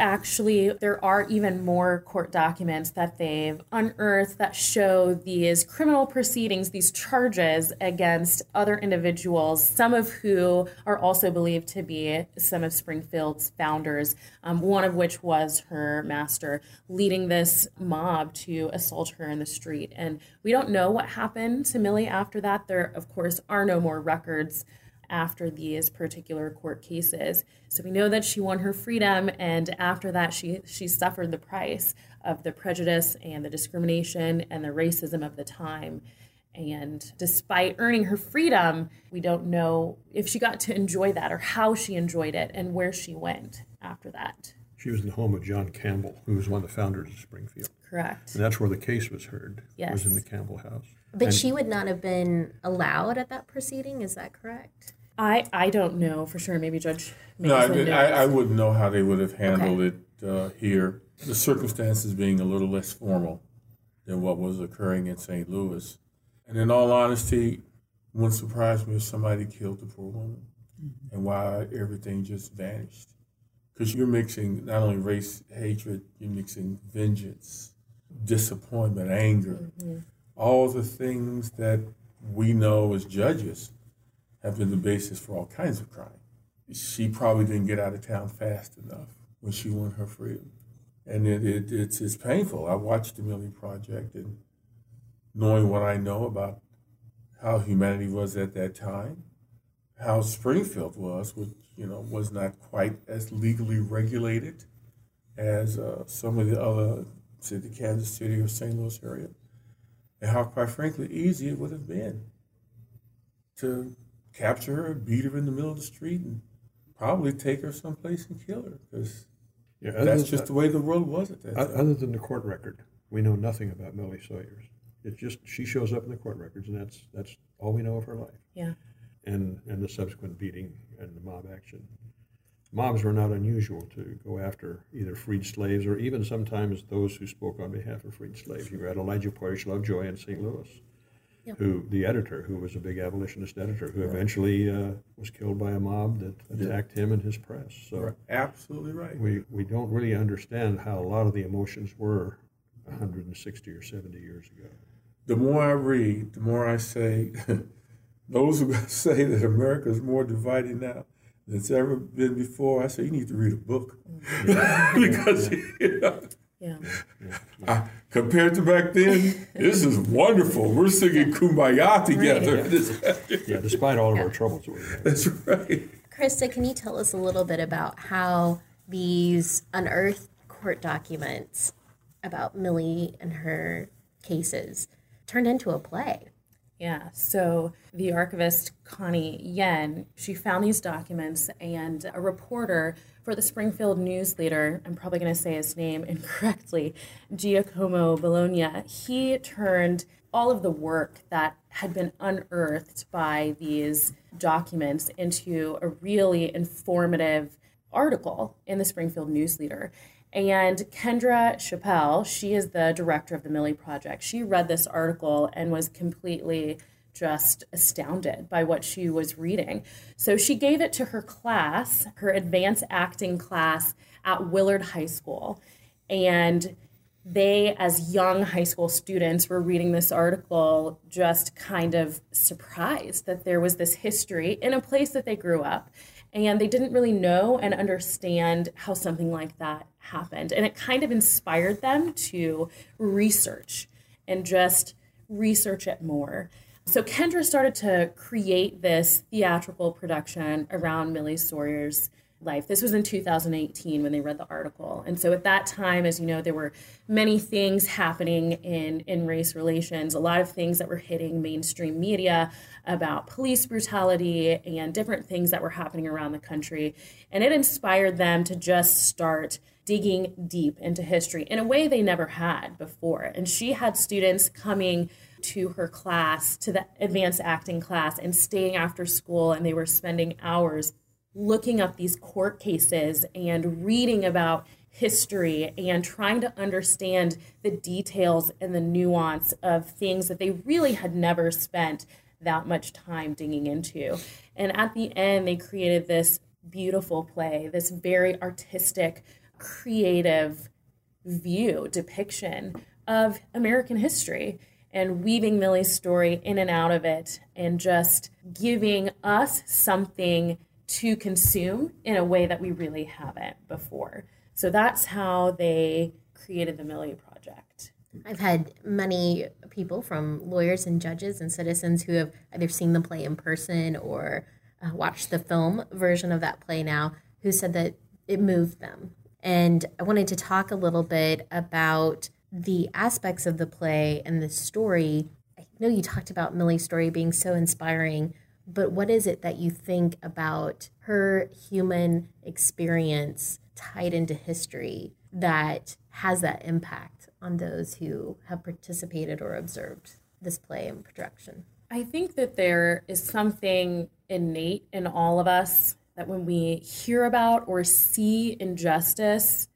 are even more court documents that they've unearthed that show these criminal proceedings, these charges against other individuals, some of who are also believed to be some of Springfield's founders, one of which was her master, leading this mob to assault her in the street. And we don't know what happened to Millie after that. There, of course, are no more records after these particular court cases. So we know that she won her freedom, and after that she suffered the price of the prejudice and the discrimination and the racism of the time. And despite earning her freedom, we don't know if she got to enjoy that or how she enjoyed it and where she went after that. She was in the home of John Campbell, who was one of the founders of Springfield. Correct. And that's where the case was heard. Yes. It was in the Campbell house. But she would not have been allowed at that proceeding, is that correct? I don't know for sure. Maybe Judge Mason knows. I wouldn't know how they would have handled it here. The circumstances being a little less formal than what was occurring in St. Louis. And in all honesty, it wouldn't surprise me if somebody killed the poor woman mm-hmm. and why everything just vanished. Because you're mixing not only race, hatred, you're mixing vengeance, disappointment, anger. Mm-hmm. All the things that we know as judges have been the basis for all kinds of crime. She probably didn't get out of town fast enough when she won her freedom. And it's painful. I watched the Millie Project, and knowing what I know about how humanity was at that time, how Springfield was, which was not quite as legally regulated as some of the other city, Kansas City or St. Louis area. And how, quite frankly, easy it would have been to capture her, beat her in the middle of the street, and probably take her someplace and kill her, because that's just the way the world was at that time. Other than the court record, we know nothing about Millie Sawyers. It's just she shows up in the court records, and that's all we know of her life. Yeah. And the subsequent beating and the mob action. Mobs were not unusual to go after either freed slaves or even sometimes those who spoke on behalf of freed slaves. You had Elijah Parish Lovejoy in St. Louis, yep. who was a big abolitionist editor, who eventually was killed by a mob that attacked him and his press. So you're absolutely right. We don't really understand how a lot of the emotions were 160 or 70 years ago. The more I read, the more I say, those who say that America is more divided now that's ever been before, I say, you need to read a book. Yeah. Because, compared to back then, this is wonderful. We're singing Kumbaya together. Right. Yeah, despite all of our troubles. That's right. Krista, can you tell us a little bit about how these unearthed court documents about Millie and her cases turned into a play? Yeah, so the archivist Connie Yen, she found these documents, and a reporter for the Springfield News-Leader, I'm probably going to say his name incorrectly, Giacomo Bologna, he turned all of the work that had been unearthed by these documents into a really informative article in the Springfield News-Leader. And Kendra Chappelle, she is the director of the Millie Project. She read this article and was completely just astounded by what she was reading. So she gave it to her class, her advanced acting class at Willard High School. And they, as young high school students, were reading this article just kind of surprised that there was this history in a place that they grew up. And they didn't really know and understand how something like that happened. And it kind of inspired them to research and just research it more. So Kendra started to create this theatrical production around Millie Sawyer's life. This was in 2018 when they read the article. And so at that time, as you know, there were many things happening in race relations, a lot of things that were hitting mainstream media about police brutality and different things that were happening around the country. And it inspired them to just start digging deep into history in a way they never had before. And she had students coming to her class, to the advanced acting class, and staying after school, and they were spending hours looking up these court cases and reading about history and trying to understand the details and the nuance of things that they really had never spent that much time digging into. And at the end, they created this beautiful play, this very artistic, creative view, depiction of American history, and weaving Millie's story in and out of it, and just giving us something to consume in a way that we really haven't before. So that's how they created the Millie Project. I've had many people, from lawyers and judges and citizens, who have either seen the play in person or watched the film version of that play now, who said that it moved them. And I wanted to talk a little bit about the aspects of the play and the story. I know you talked about Millie's story being so inspiring, but what is it that you think about her human experience tied into history that has that impact on those who have participated or observed this play and production? I think that there is something innate in all of us that when we hear about or see injustice,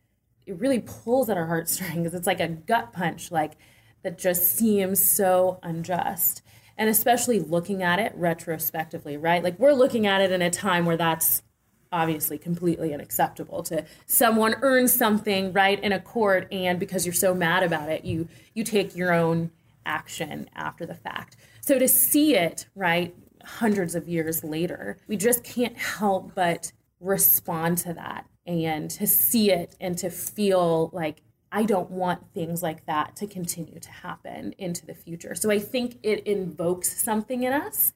it really pulls at our heartstrings. It's like a gut punch, like, that just seems so unjust. And especially looking at it retrospectively, right? Like, we're looking at it in a time where that's obviously completely unacceptable. To someone earns something, right, in a court, and because you're so mad about it, you take your own action after the fact. So to see it, right, hundreds of years later, we just can't help but respond to that, and to see it and to feel like, I don't want things like that to continue to happen into the future. So I think it invokes something in us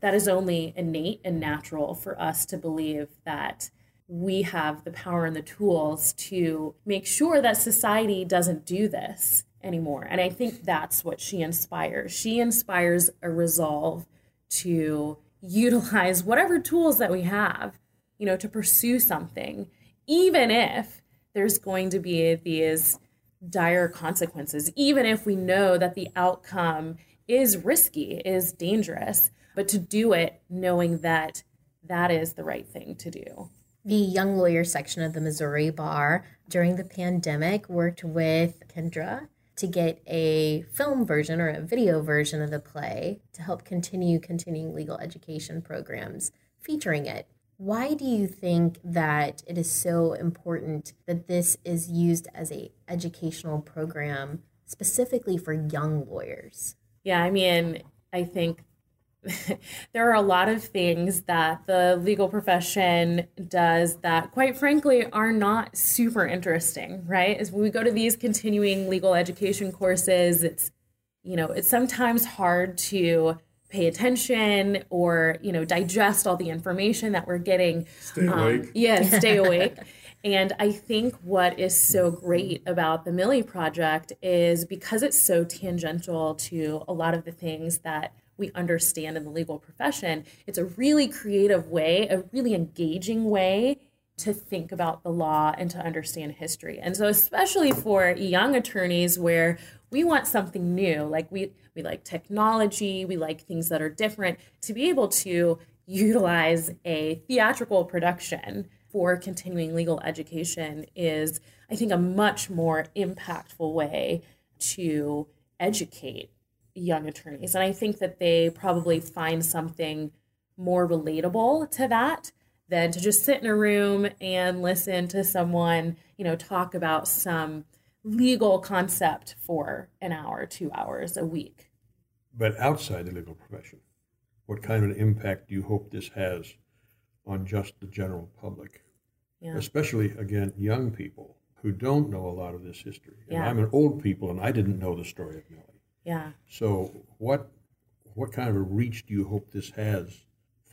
that is only innate and natural for us to believe that we have the power and the tools to make sure that society doesn't do this anymore. And I think that's what she inspires. She inspires a resolve to utilize whatever tools that we have, you know, to pursue something, even if there's going to be these dire consequences, even if we know that the outcome is risky, is dangerous, but to do it knowing that that is the right thing to do. The Young Lawyer section of the Missouri Bar during the pandemic worked with Kendra to get a film version or a video version of the play to help continuing legal education programs featuring it. Why do you think that it is so important that this is used as an educational program specifically for young lawyers? Yeah, I mean, I think there are a lot of things that the legal profession does that, quite frankly, are not super interesting, right? As we go to these continuing legal education courses, it's sometimes hard to pay attention or, digest all the information that we're getting. Stay awake. Yeah, stay awake. And I think what is so great about the Millie Project is because it's so tangential to a lot of the things that we understand in the legal profession, it's a really creative way, a really engaging way to think about the law and to understand history. And so especially for young attorneys where we want something new, like we like technology, we like things that are different, to be able to utilize a theatrical production for continuing legal education is, I think, a much more impactful way to educate young attorneys. And I think that they probably find something more relatable to that than to just sit in a room and listen to someone, talk about some legal concept for an hour, 2 hours a week. But outside the legal profession, what kind of an impact do you hope this has on just the general public? Yeah. Especially, again, young people who don't know a lot of this history. And yeah. I'm an old people, and I didn't know the story of Millie. Yeah. So what kind of a reach do you hope this has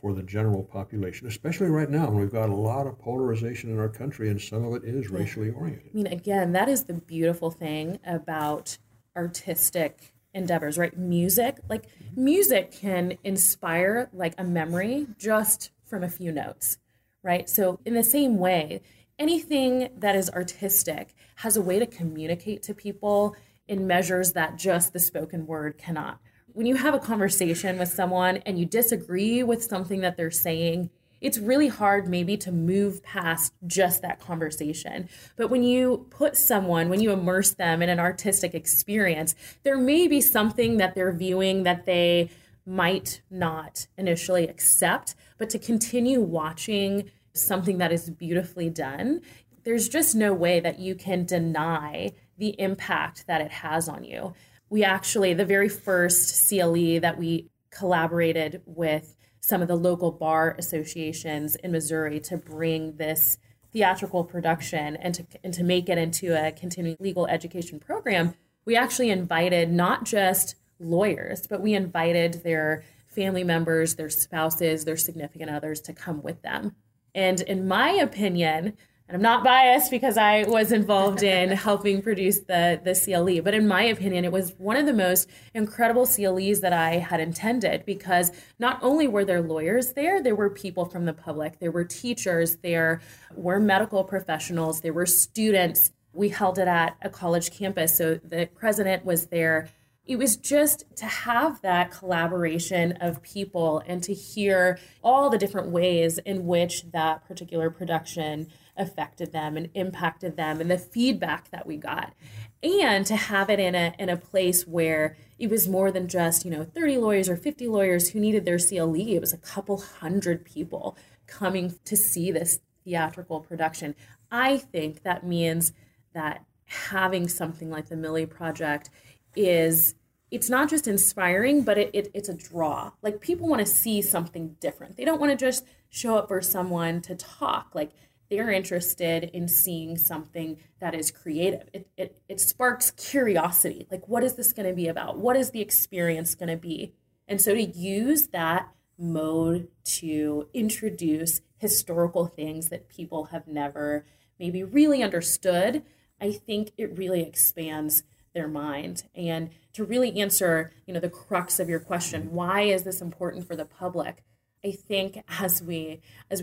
for the general population, especially right now when we've got a lot of polarization in our country and some of it is racially oriented? I mean, again, that is the beautiful thing about artistic endeavors, right? Music, like music can inspire like a memory just from a few notes, right? So in the same way, anything that is artistic has a way to communicate to people in measures that just the spoken word cannot. When you have a conversation with someone and you disagree with something that they're saying, it's really hard maybe to move past just that conversation. But when you put someone, when you immerse them in an artistic experience, there may be something that they're viewing that they might not initially accept, but to continue watching something that is beautifully done, there's just no way that you can deny the impact that it has on you. We actually, the very first CLE that we collaborated with some of the local bar associations in Missouri to bring this theatrical production and to make it into a continuing legal education program, we actually invited not just lawyers, but we invited their family members, their spouses, their significant others to come with them. And in my opinion, and I'm not biased because I was involved in helping produce the CLE, but in my opinion, it was one of the most incredible CLEs that I had intended, because not only were there lawyers there, there were people from the public, there were teachers, there were medical professionals, there were students. We held it at a college campus, so the president was there. It was just to have that collaboration of people and to hear all the different ways in which that particular production affected them and impacted them, and the feedback that we got, and to have it in a place where it was more than just 30 lawyers or 50 lawyers who needed their CLE. It was a couple hundred people coming to see this theatrical production. I think that means that having something like the Millie Project it's not just inspiring, but it's a draw. Like, people want to see something different. They don't want to just show up for someone to talk. Like, they're interested in seeing something that is creative. It sparks curiosity. Like, what is this going to be about? What is the experience going to be? And so to use that mode to introduce historical things that people have never maybe really understood, I think it really expands their mind. And to really answer, the crux of your question, why is this important for the public? I think as we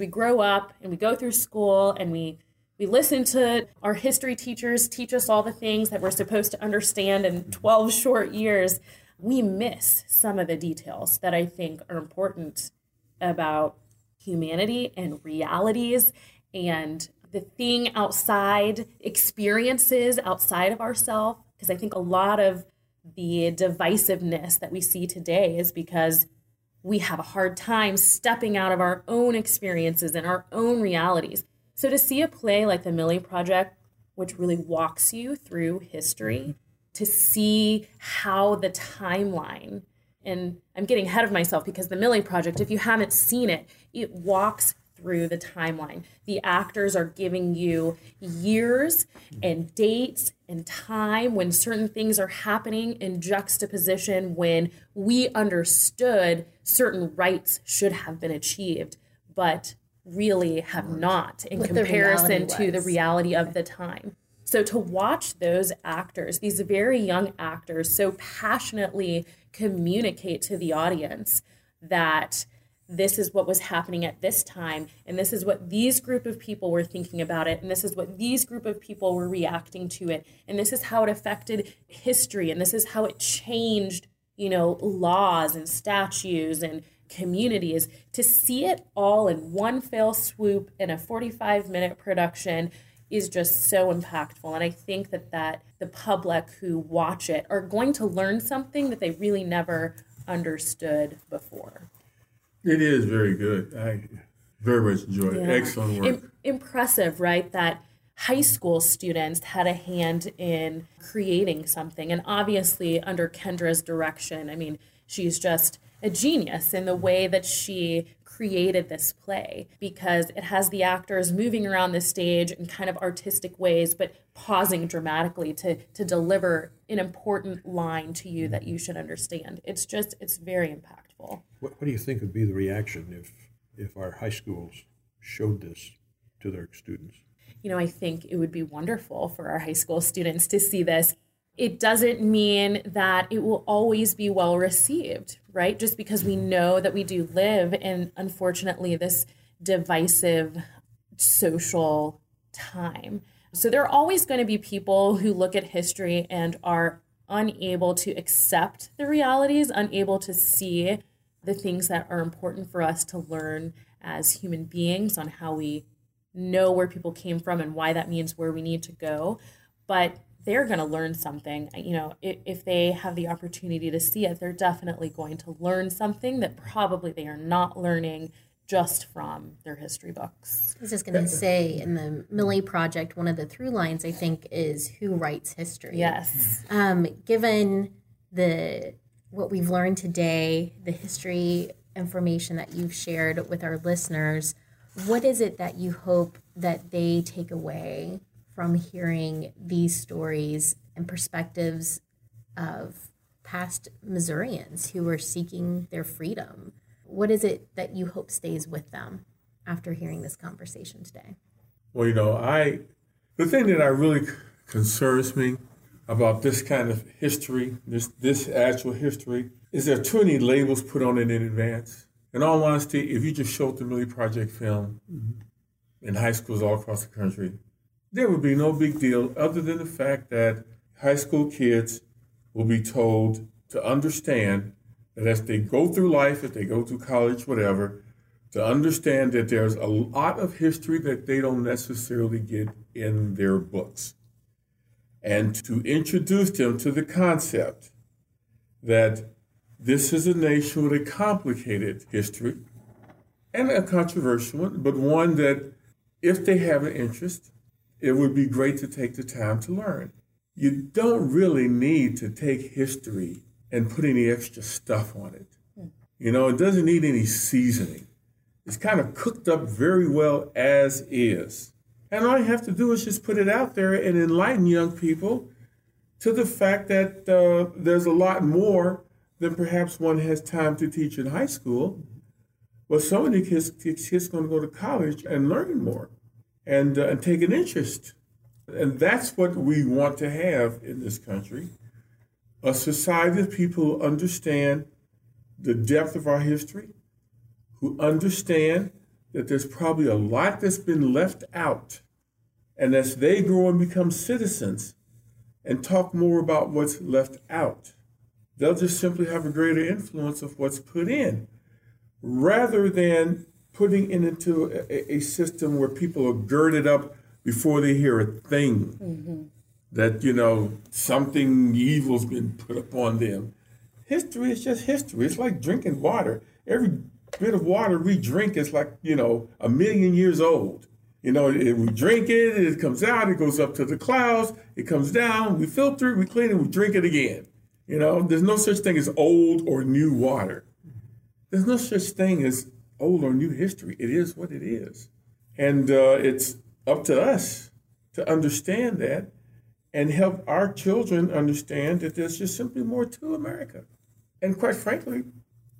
grow up and we go through school and we listen to our history teachers teach us all the things that we're supposed to understand in 12 short years, we miss some of the details that I think are important about humanity and realities and the thing outside, experiences outside of ourselves. Because I think a lot of the divisiveness that we see today is because we have a hard time stepping out of our own experiences and our own realities. So to see a play like the Millie Project, which really walks you through history, to see how the timeline, and I'm getting ahead of myself because the Millie Project, if you haven't seen it, it walks through the timeline. The actors are giving you years and dates and time when certain things are happening in juxtaposition when we understood certain rights should have been achieved, but really have not in comparison to the reality of the time. So to watch those actors, these very young actors, so passionately communicate to the audience that this is what was happening at this time, and this is what these group of people were thinking about it, and this is what these group of people were reacting to it, and this is how it affected history, and this is how it changed, laws and statutes and communities. To see it all in one fell swoop in a 45-minute production is just so impactful, and I think that the public who watch it are going to learn something that they really never understood before. It is very good. I very much enjoyed it. Excellent work. Impressive, right? That high school students had a hand in creating something. And obviously under Kendra's direction, she's just a genius in the way that she created this play, because it has the actors moving around the stage in kind of artistic ways, but pausing dramatically to deliver an important line to you that you should understand. It's very impactful. What do you think would be the reaction if our high schools showed this to their students? I think it would be wonderful for our high school students to see this. It doesn't mean that it will always be well received, right? Just because we know that we do live in, unfortunately, this divisive social time. So there are always going to be people who look at history and are unable to accept the realities, unable to see the things that are important for us to learn as human beings on how we know where people came from and why that means where we need to go. But they're going to learn something. You know, if they have the opportunity to see it, they're definitely going to learn something that probably they are not learning just from their history books. I was just going to say, in the Millie Project, one of the through lines, I think, is who writes history. Yes. Given what we've learned today, the history information that you've shared with our listeners, what is it that you hope that they take away from hearing these stories and perspectives of past Missourians who were seeking their freedom? What is it that you hope stays with them after hearing this conversation today? Well, you know, the thing that I really concerns me about this kind of history, this actual history, is there are too many labels put on it in advance. In all honesty, if you just showed the Millie Project film in high schools all across the country, there would be no big deal other than the fact that high school kids will be told to understand that as they go through life, if they go through college, whatever, to understand that there's a lot of history that they don't necessarily get in their books. And to introduce them to the concept that this is a nation with a complicated history and a controversial one, but one that if they have an interest, it would be great to take the time to learn. You don't really need to take history and put any extra stuff on it. You know, it doesn't need any seasoning. It's kind of cooked up very well as is. And all you have to do is just put it out there and enlighten young people to the fact that there's a lot more than perhaps one has time to teach in high school. Well, so many kids are going to go to college and learn more and take an interest. And that's what we want to have in this country. A society of people who understand the depth of our history, who understand that there's probably a lot that's been left out. And as they grow and become citizens and talk more about what's left out, they'll just simply have a greater influence of what's put in, rather than putting it into a system where people are girded up before they hear a thing. Mm-hmm. That, you know, something evil's been put upon them. History is just history. It's like drinking water. Every bit of water we drink is like, you know, a million years old. You know, we drink it, it comes out, it goes up to the clouds, it comes down, we filter it, we clean it, we drink it again. You know, there's no such thing as old or new water. There's no such thing as old or new history. It is what it is. And it's up to us to understand that and help our children understand that there's just simply more to America. And quite frankly,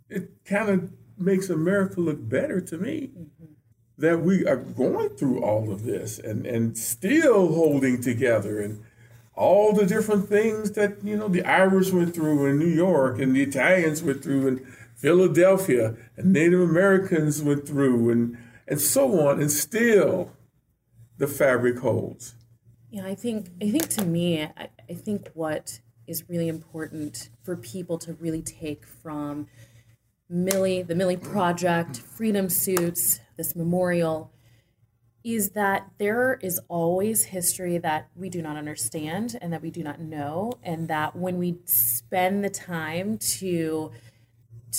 it kind of makes America look better to me, mm-hmm. that we are going through all of this and still holding together, and all the different things that, you know, the Irish went through in New York, and the Italians went through in Philadelphia, and Native Americans went through, and so on, and still the fabric holds. Yeah, I think to me, I think what is really important for people to really take from Millie, the Millie Project, Freedom Suits, this memorial, is that there is always history that we do not understand and that we do not know, and that when we spend the time to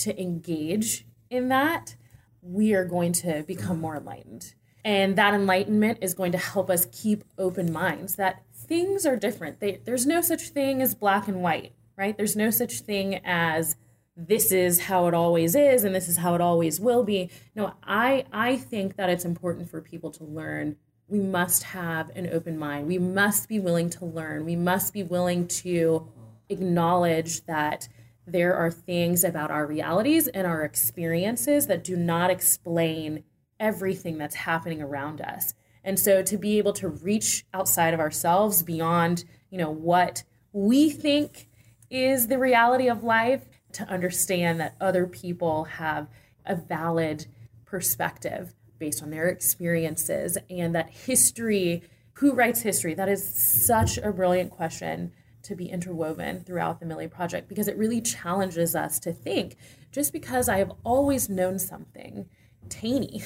engage in that, we are going to become more enlightened. And that enlightenment is going to help us keep open minds that things are different. There's no such thing as black and white, right? There's no such thing as this is how it always is and this is how it always will be. No, I think that it's important for people to learn. We must have an open mind. We must be willing to learn. We must be willing to acknowledge that there are things about our realities and our experiences that do not explain everything that's happening around us. And so to be able to reach outside of ourselves beyond, you know, what we think is the reality of life, to understand that other people have a valid perspective based on their experiences, and that history, who writes history, that is such a brilliant question to be interwoven throughout the Millie Project, because it really challenges us to think, just because I have always known something, Taney.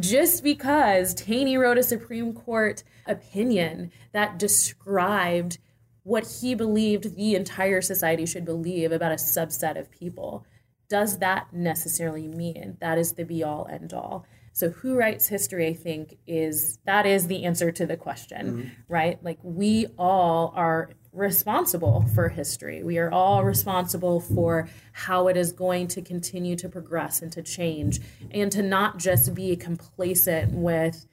Just because Taney wrote a Supreme Court opinion that described what he believed the entire society should believe about a subset of people. Does that necessarily mean that is the be-all, end-all? So who writes history, I think, is the answer to the question, right? Like, we all are responsible for history. We are all responsible for how it is going to continue to progress and to change, and to not just be complacent with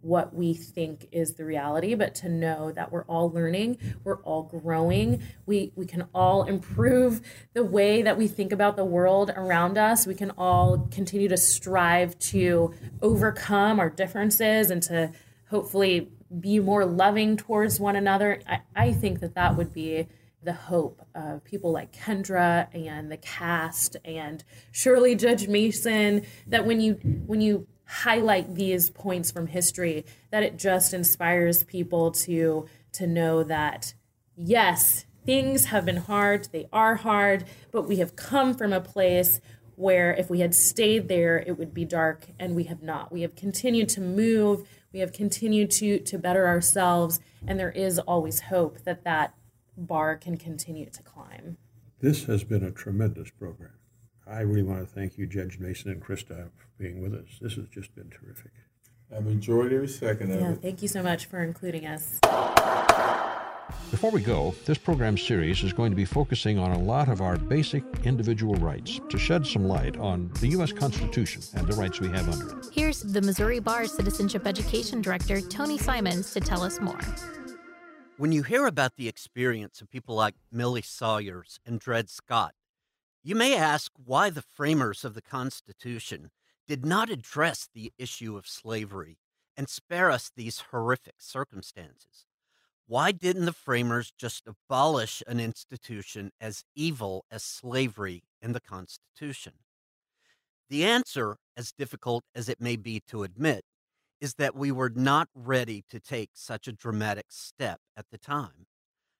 what we think is the reality, but to know that we're all learning, we're all growing, we can all improve the way that we think about the world around us, we can all continue to strive to overcome our differences and to hopefully be more loving towards one another. I think that would be the hope of people like Kendra and the cast and surely Judge Mason, that when you highlight these points from history, that it just inspires people to know that, yes, things have been hard, they are hard, but we have come from a place where if we had stayed there, it would be dark, and we have not. We have continued to move, we have continued to better ourselves, and there is always hope that bar can continue to climb. This has been a tremendous program. I really want to thank you, Judge Mason and Krista, for being with us. This has just been terrific. I've enjoyed every second of it. Yeah, thank you so much for including us. Before we go, this program series is going to be focusing on a lot of our basic individual rights to shed some light on the U.S. Constitution and the rights we have under it. Here's the Missouri Bar Citizenship Education Director, Tony Simons, to tell us more. When you hear about the experience of people like Millie Sawyers and Dred Scott, you may ask why the framers of the Constitution did not address the issue of slavery and spare us these horrific circumstances. Why didn't the framers just abolish an institution as evil as slavery in the Constitution? The answer, as difficult as it may be to admit, is that we were not ready to take such a dramatic step at the time.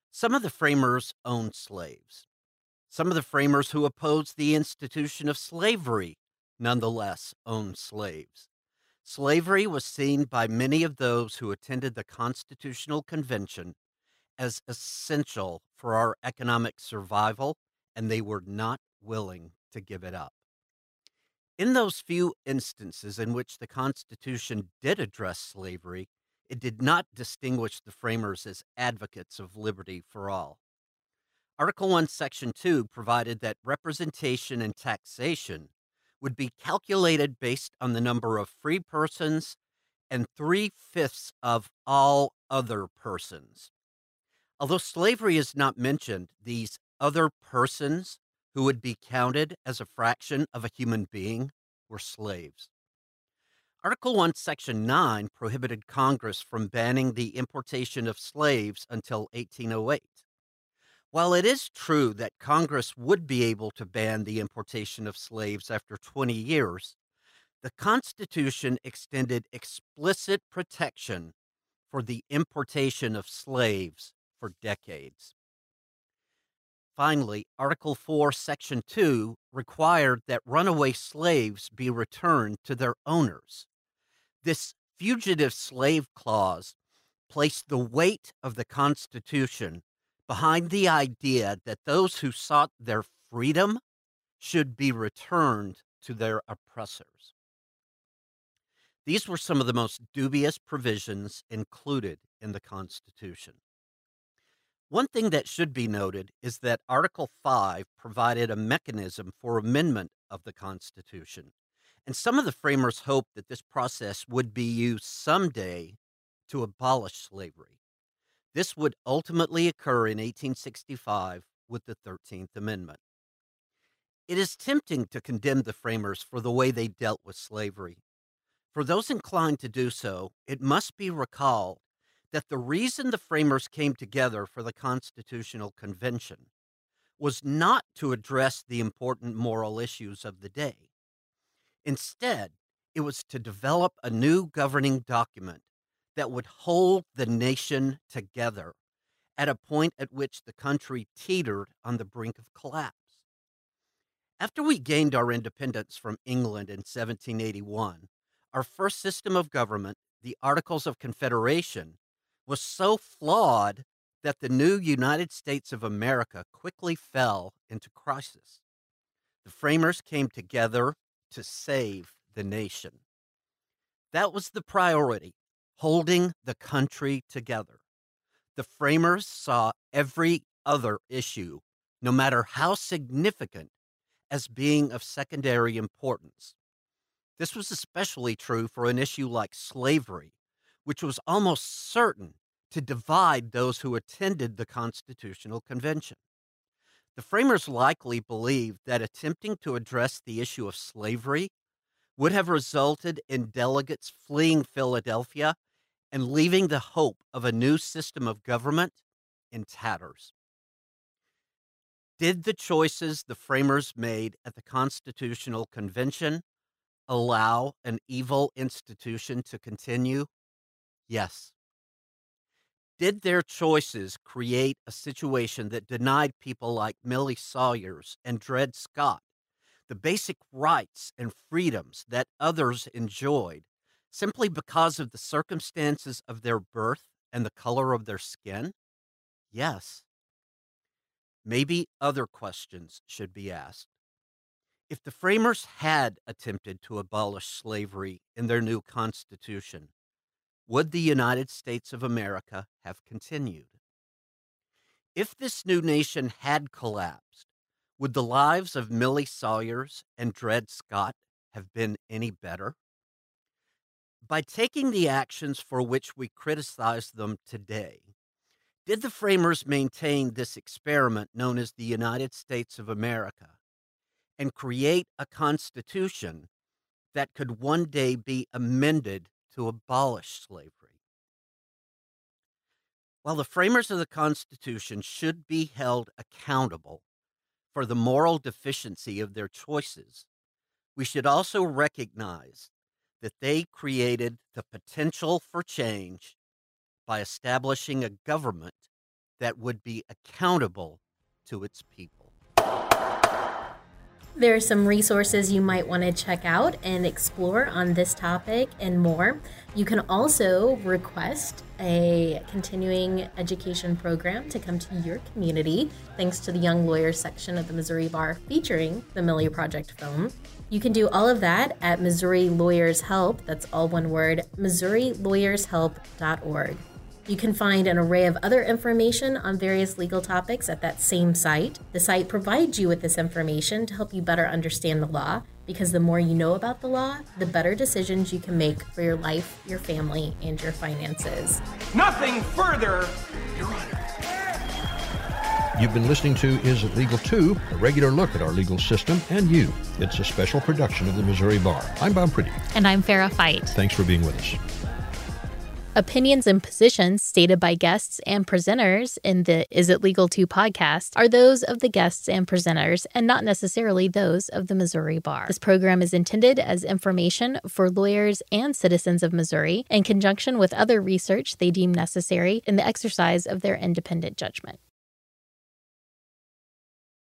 Some of the framers owned slaves. Some of the framers who opposed the institution of slavery nonetheless owned slaves. Slavery was seen by many of those who attended the Constitutional Convention as essential for our economic survival, and they were not willing to give it up. In those few instances in which the Constitution did address slavery, it did not distinguish the framers as advocates of liberty for all. Article 1, Section 2 provided that representation and taxation would be calculated based on the number of free persons and 3/5 of all other persons. Although slavery is not mentioned, these other persons who would be counted as a fraction of a human being were slaves. Article 1, Section 9 prohibited Congress from banning the importation of slaves until 1808. While it is true that Congress would be able to ban the importation of slaves after 20 years, the Constitution extended explicit protection for the importation of slaves for decades. Finally, Article 4, Section 2 required that runaway slaves be returned to their owners. This fugitive slave clause placed the weight of the Constitution behind the idea that those who sought their freedom should be returned to their oppressors. These were some of the most dubious provisions included in the Constitution. One thing that should be noted is that Article 5 provided a mechanism for amendment of the Constitution, and some of the framers hoped that this process would be used someday to abolish slavery. This would ultimately occur in 1865 with the 13th Amendment. It is tempting to condemn the framers for the way they dealt with slavery. For those inclined to do so, it must be recalled that the reason the framers came together for the Constitutional Convention was not to address the important moral issues of the day. Instead, it was to develop a new governing document that would hold the nation together at a point at which the country teetered on the brink of collapse. After we gained our independence from England in 1781, our first system of government, the Articles of Confederation, was so flawed that the new United States of America quickly fell into crisis. The framers came together to save the nation. That was the priority, holding the country together. The framers saw every other issue, no matter how significant, as being of secondary importance. This was especially true for an issue like slavery, which was almost certain to divide those who attended the Constitutional Convention. The framers likely believed that attempting to address the issue of slavery would have resulted in delegates fleeing Philadelphia and leaving the hope of a new system of government in tatters. Did the choices the framers made at the Constitutional Convention allow an evil institution to continue? Yes. Did their choices create a situation that denied people like Millie Sawyers and Dred Scott the basic rights and freedoms that others enjoyed simply because of the circumstances of their birth and the color of their skin? Yes. Maybe other questions should be asked. If the framers had attempted to abolish slavery in their new Constitution, would the United States of America have continued? If this new nation had collapsed, would the lives of Millie Sawyers and Dred Scott have been any better? By taking the actions for which we criticize them today, did the framers maintain this experiment known as the United States of America and create a constitution that could one day be amended to abolish slavery? While the framers of the Constitution should be held accountable for the moral deficiency of their choices, we should also recognize that they created the potential for change by establishing a government that would be accountable to its people. There are some resources you might want to check out and explore on this topic and more. You can also request a continuing education program to come to your community, thanks to the Young Lawyers section of the Missouri Bar featuring the Millie Project film. You can do all of that at Missouri Lawyers Help, that's all one word, MissouriLawyersHelp.org. You can find an array of other information on various legal topics at that same site. The site provides you with this information to help you better understand the law, because the more you know about the law, the better decisions you can make for your life, your family, and your finances. Nothing further, Your Honor. You've been listening to Is It Legal 2, a regular look at our legal system and you. It's a special production of the Missouri Bar. I'm Bob Prudup. And I'm Farrah Fite. Thanks for being with us. Opinions and positions stated by guests and presenters in the Is It Legal 2 podcast are those of the guests and presenters and not necessarily those of the Missouri Bar. This program is intended as information for lawyers and citizens of Missouri in conjunction with other research they deem necessary in the exercise of their independent judgment.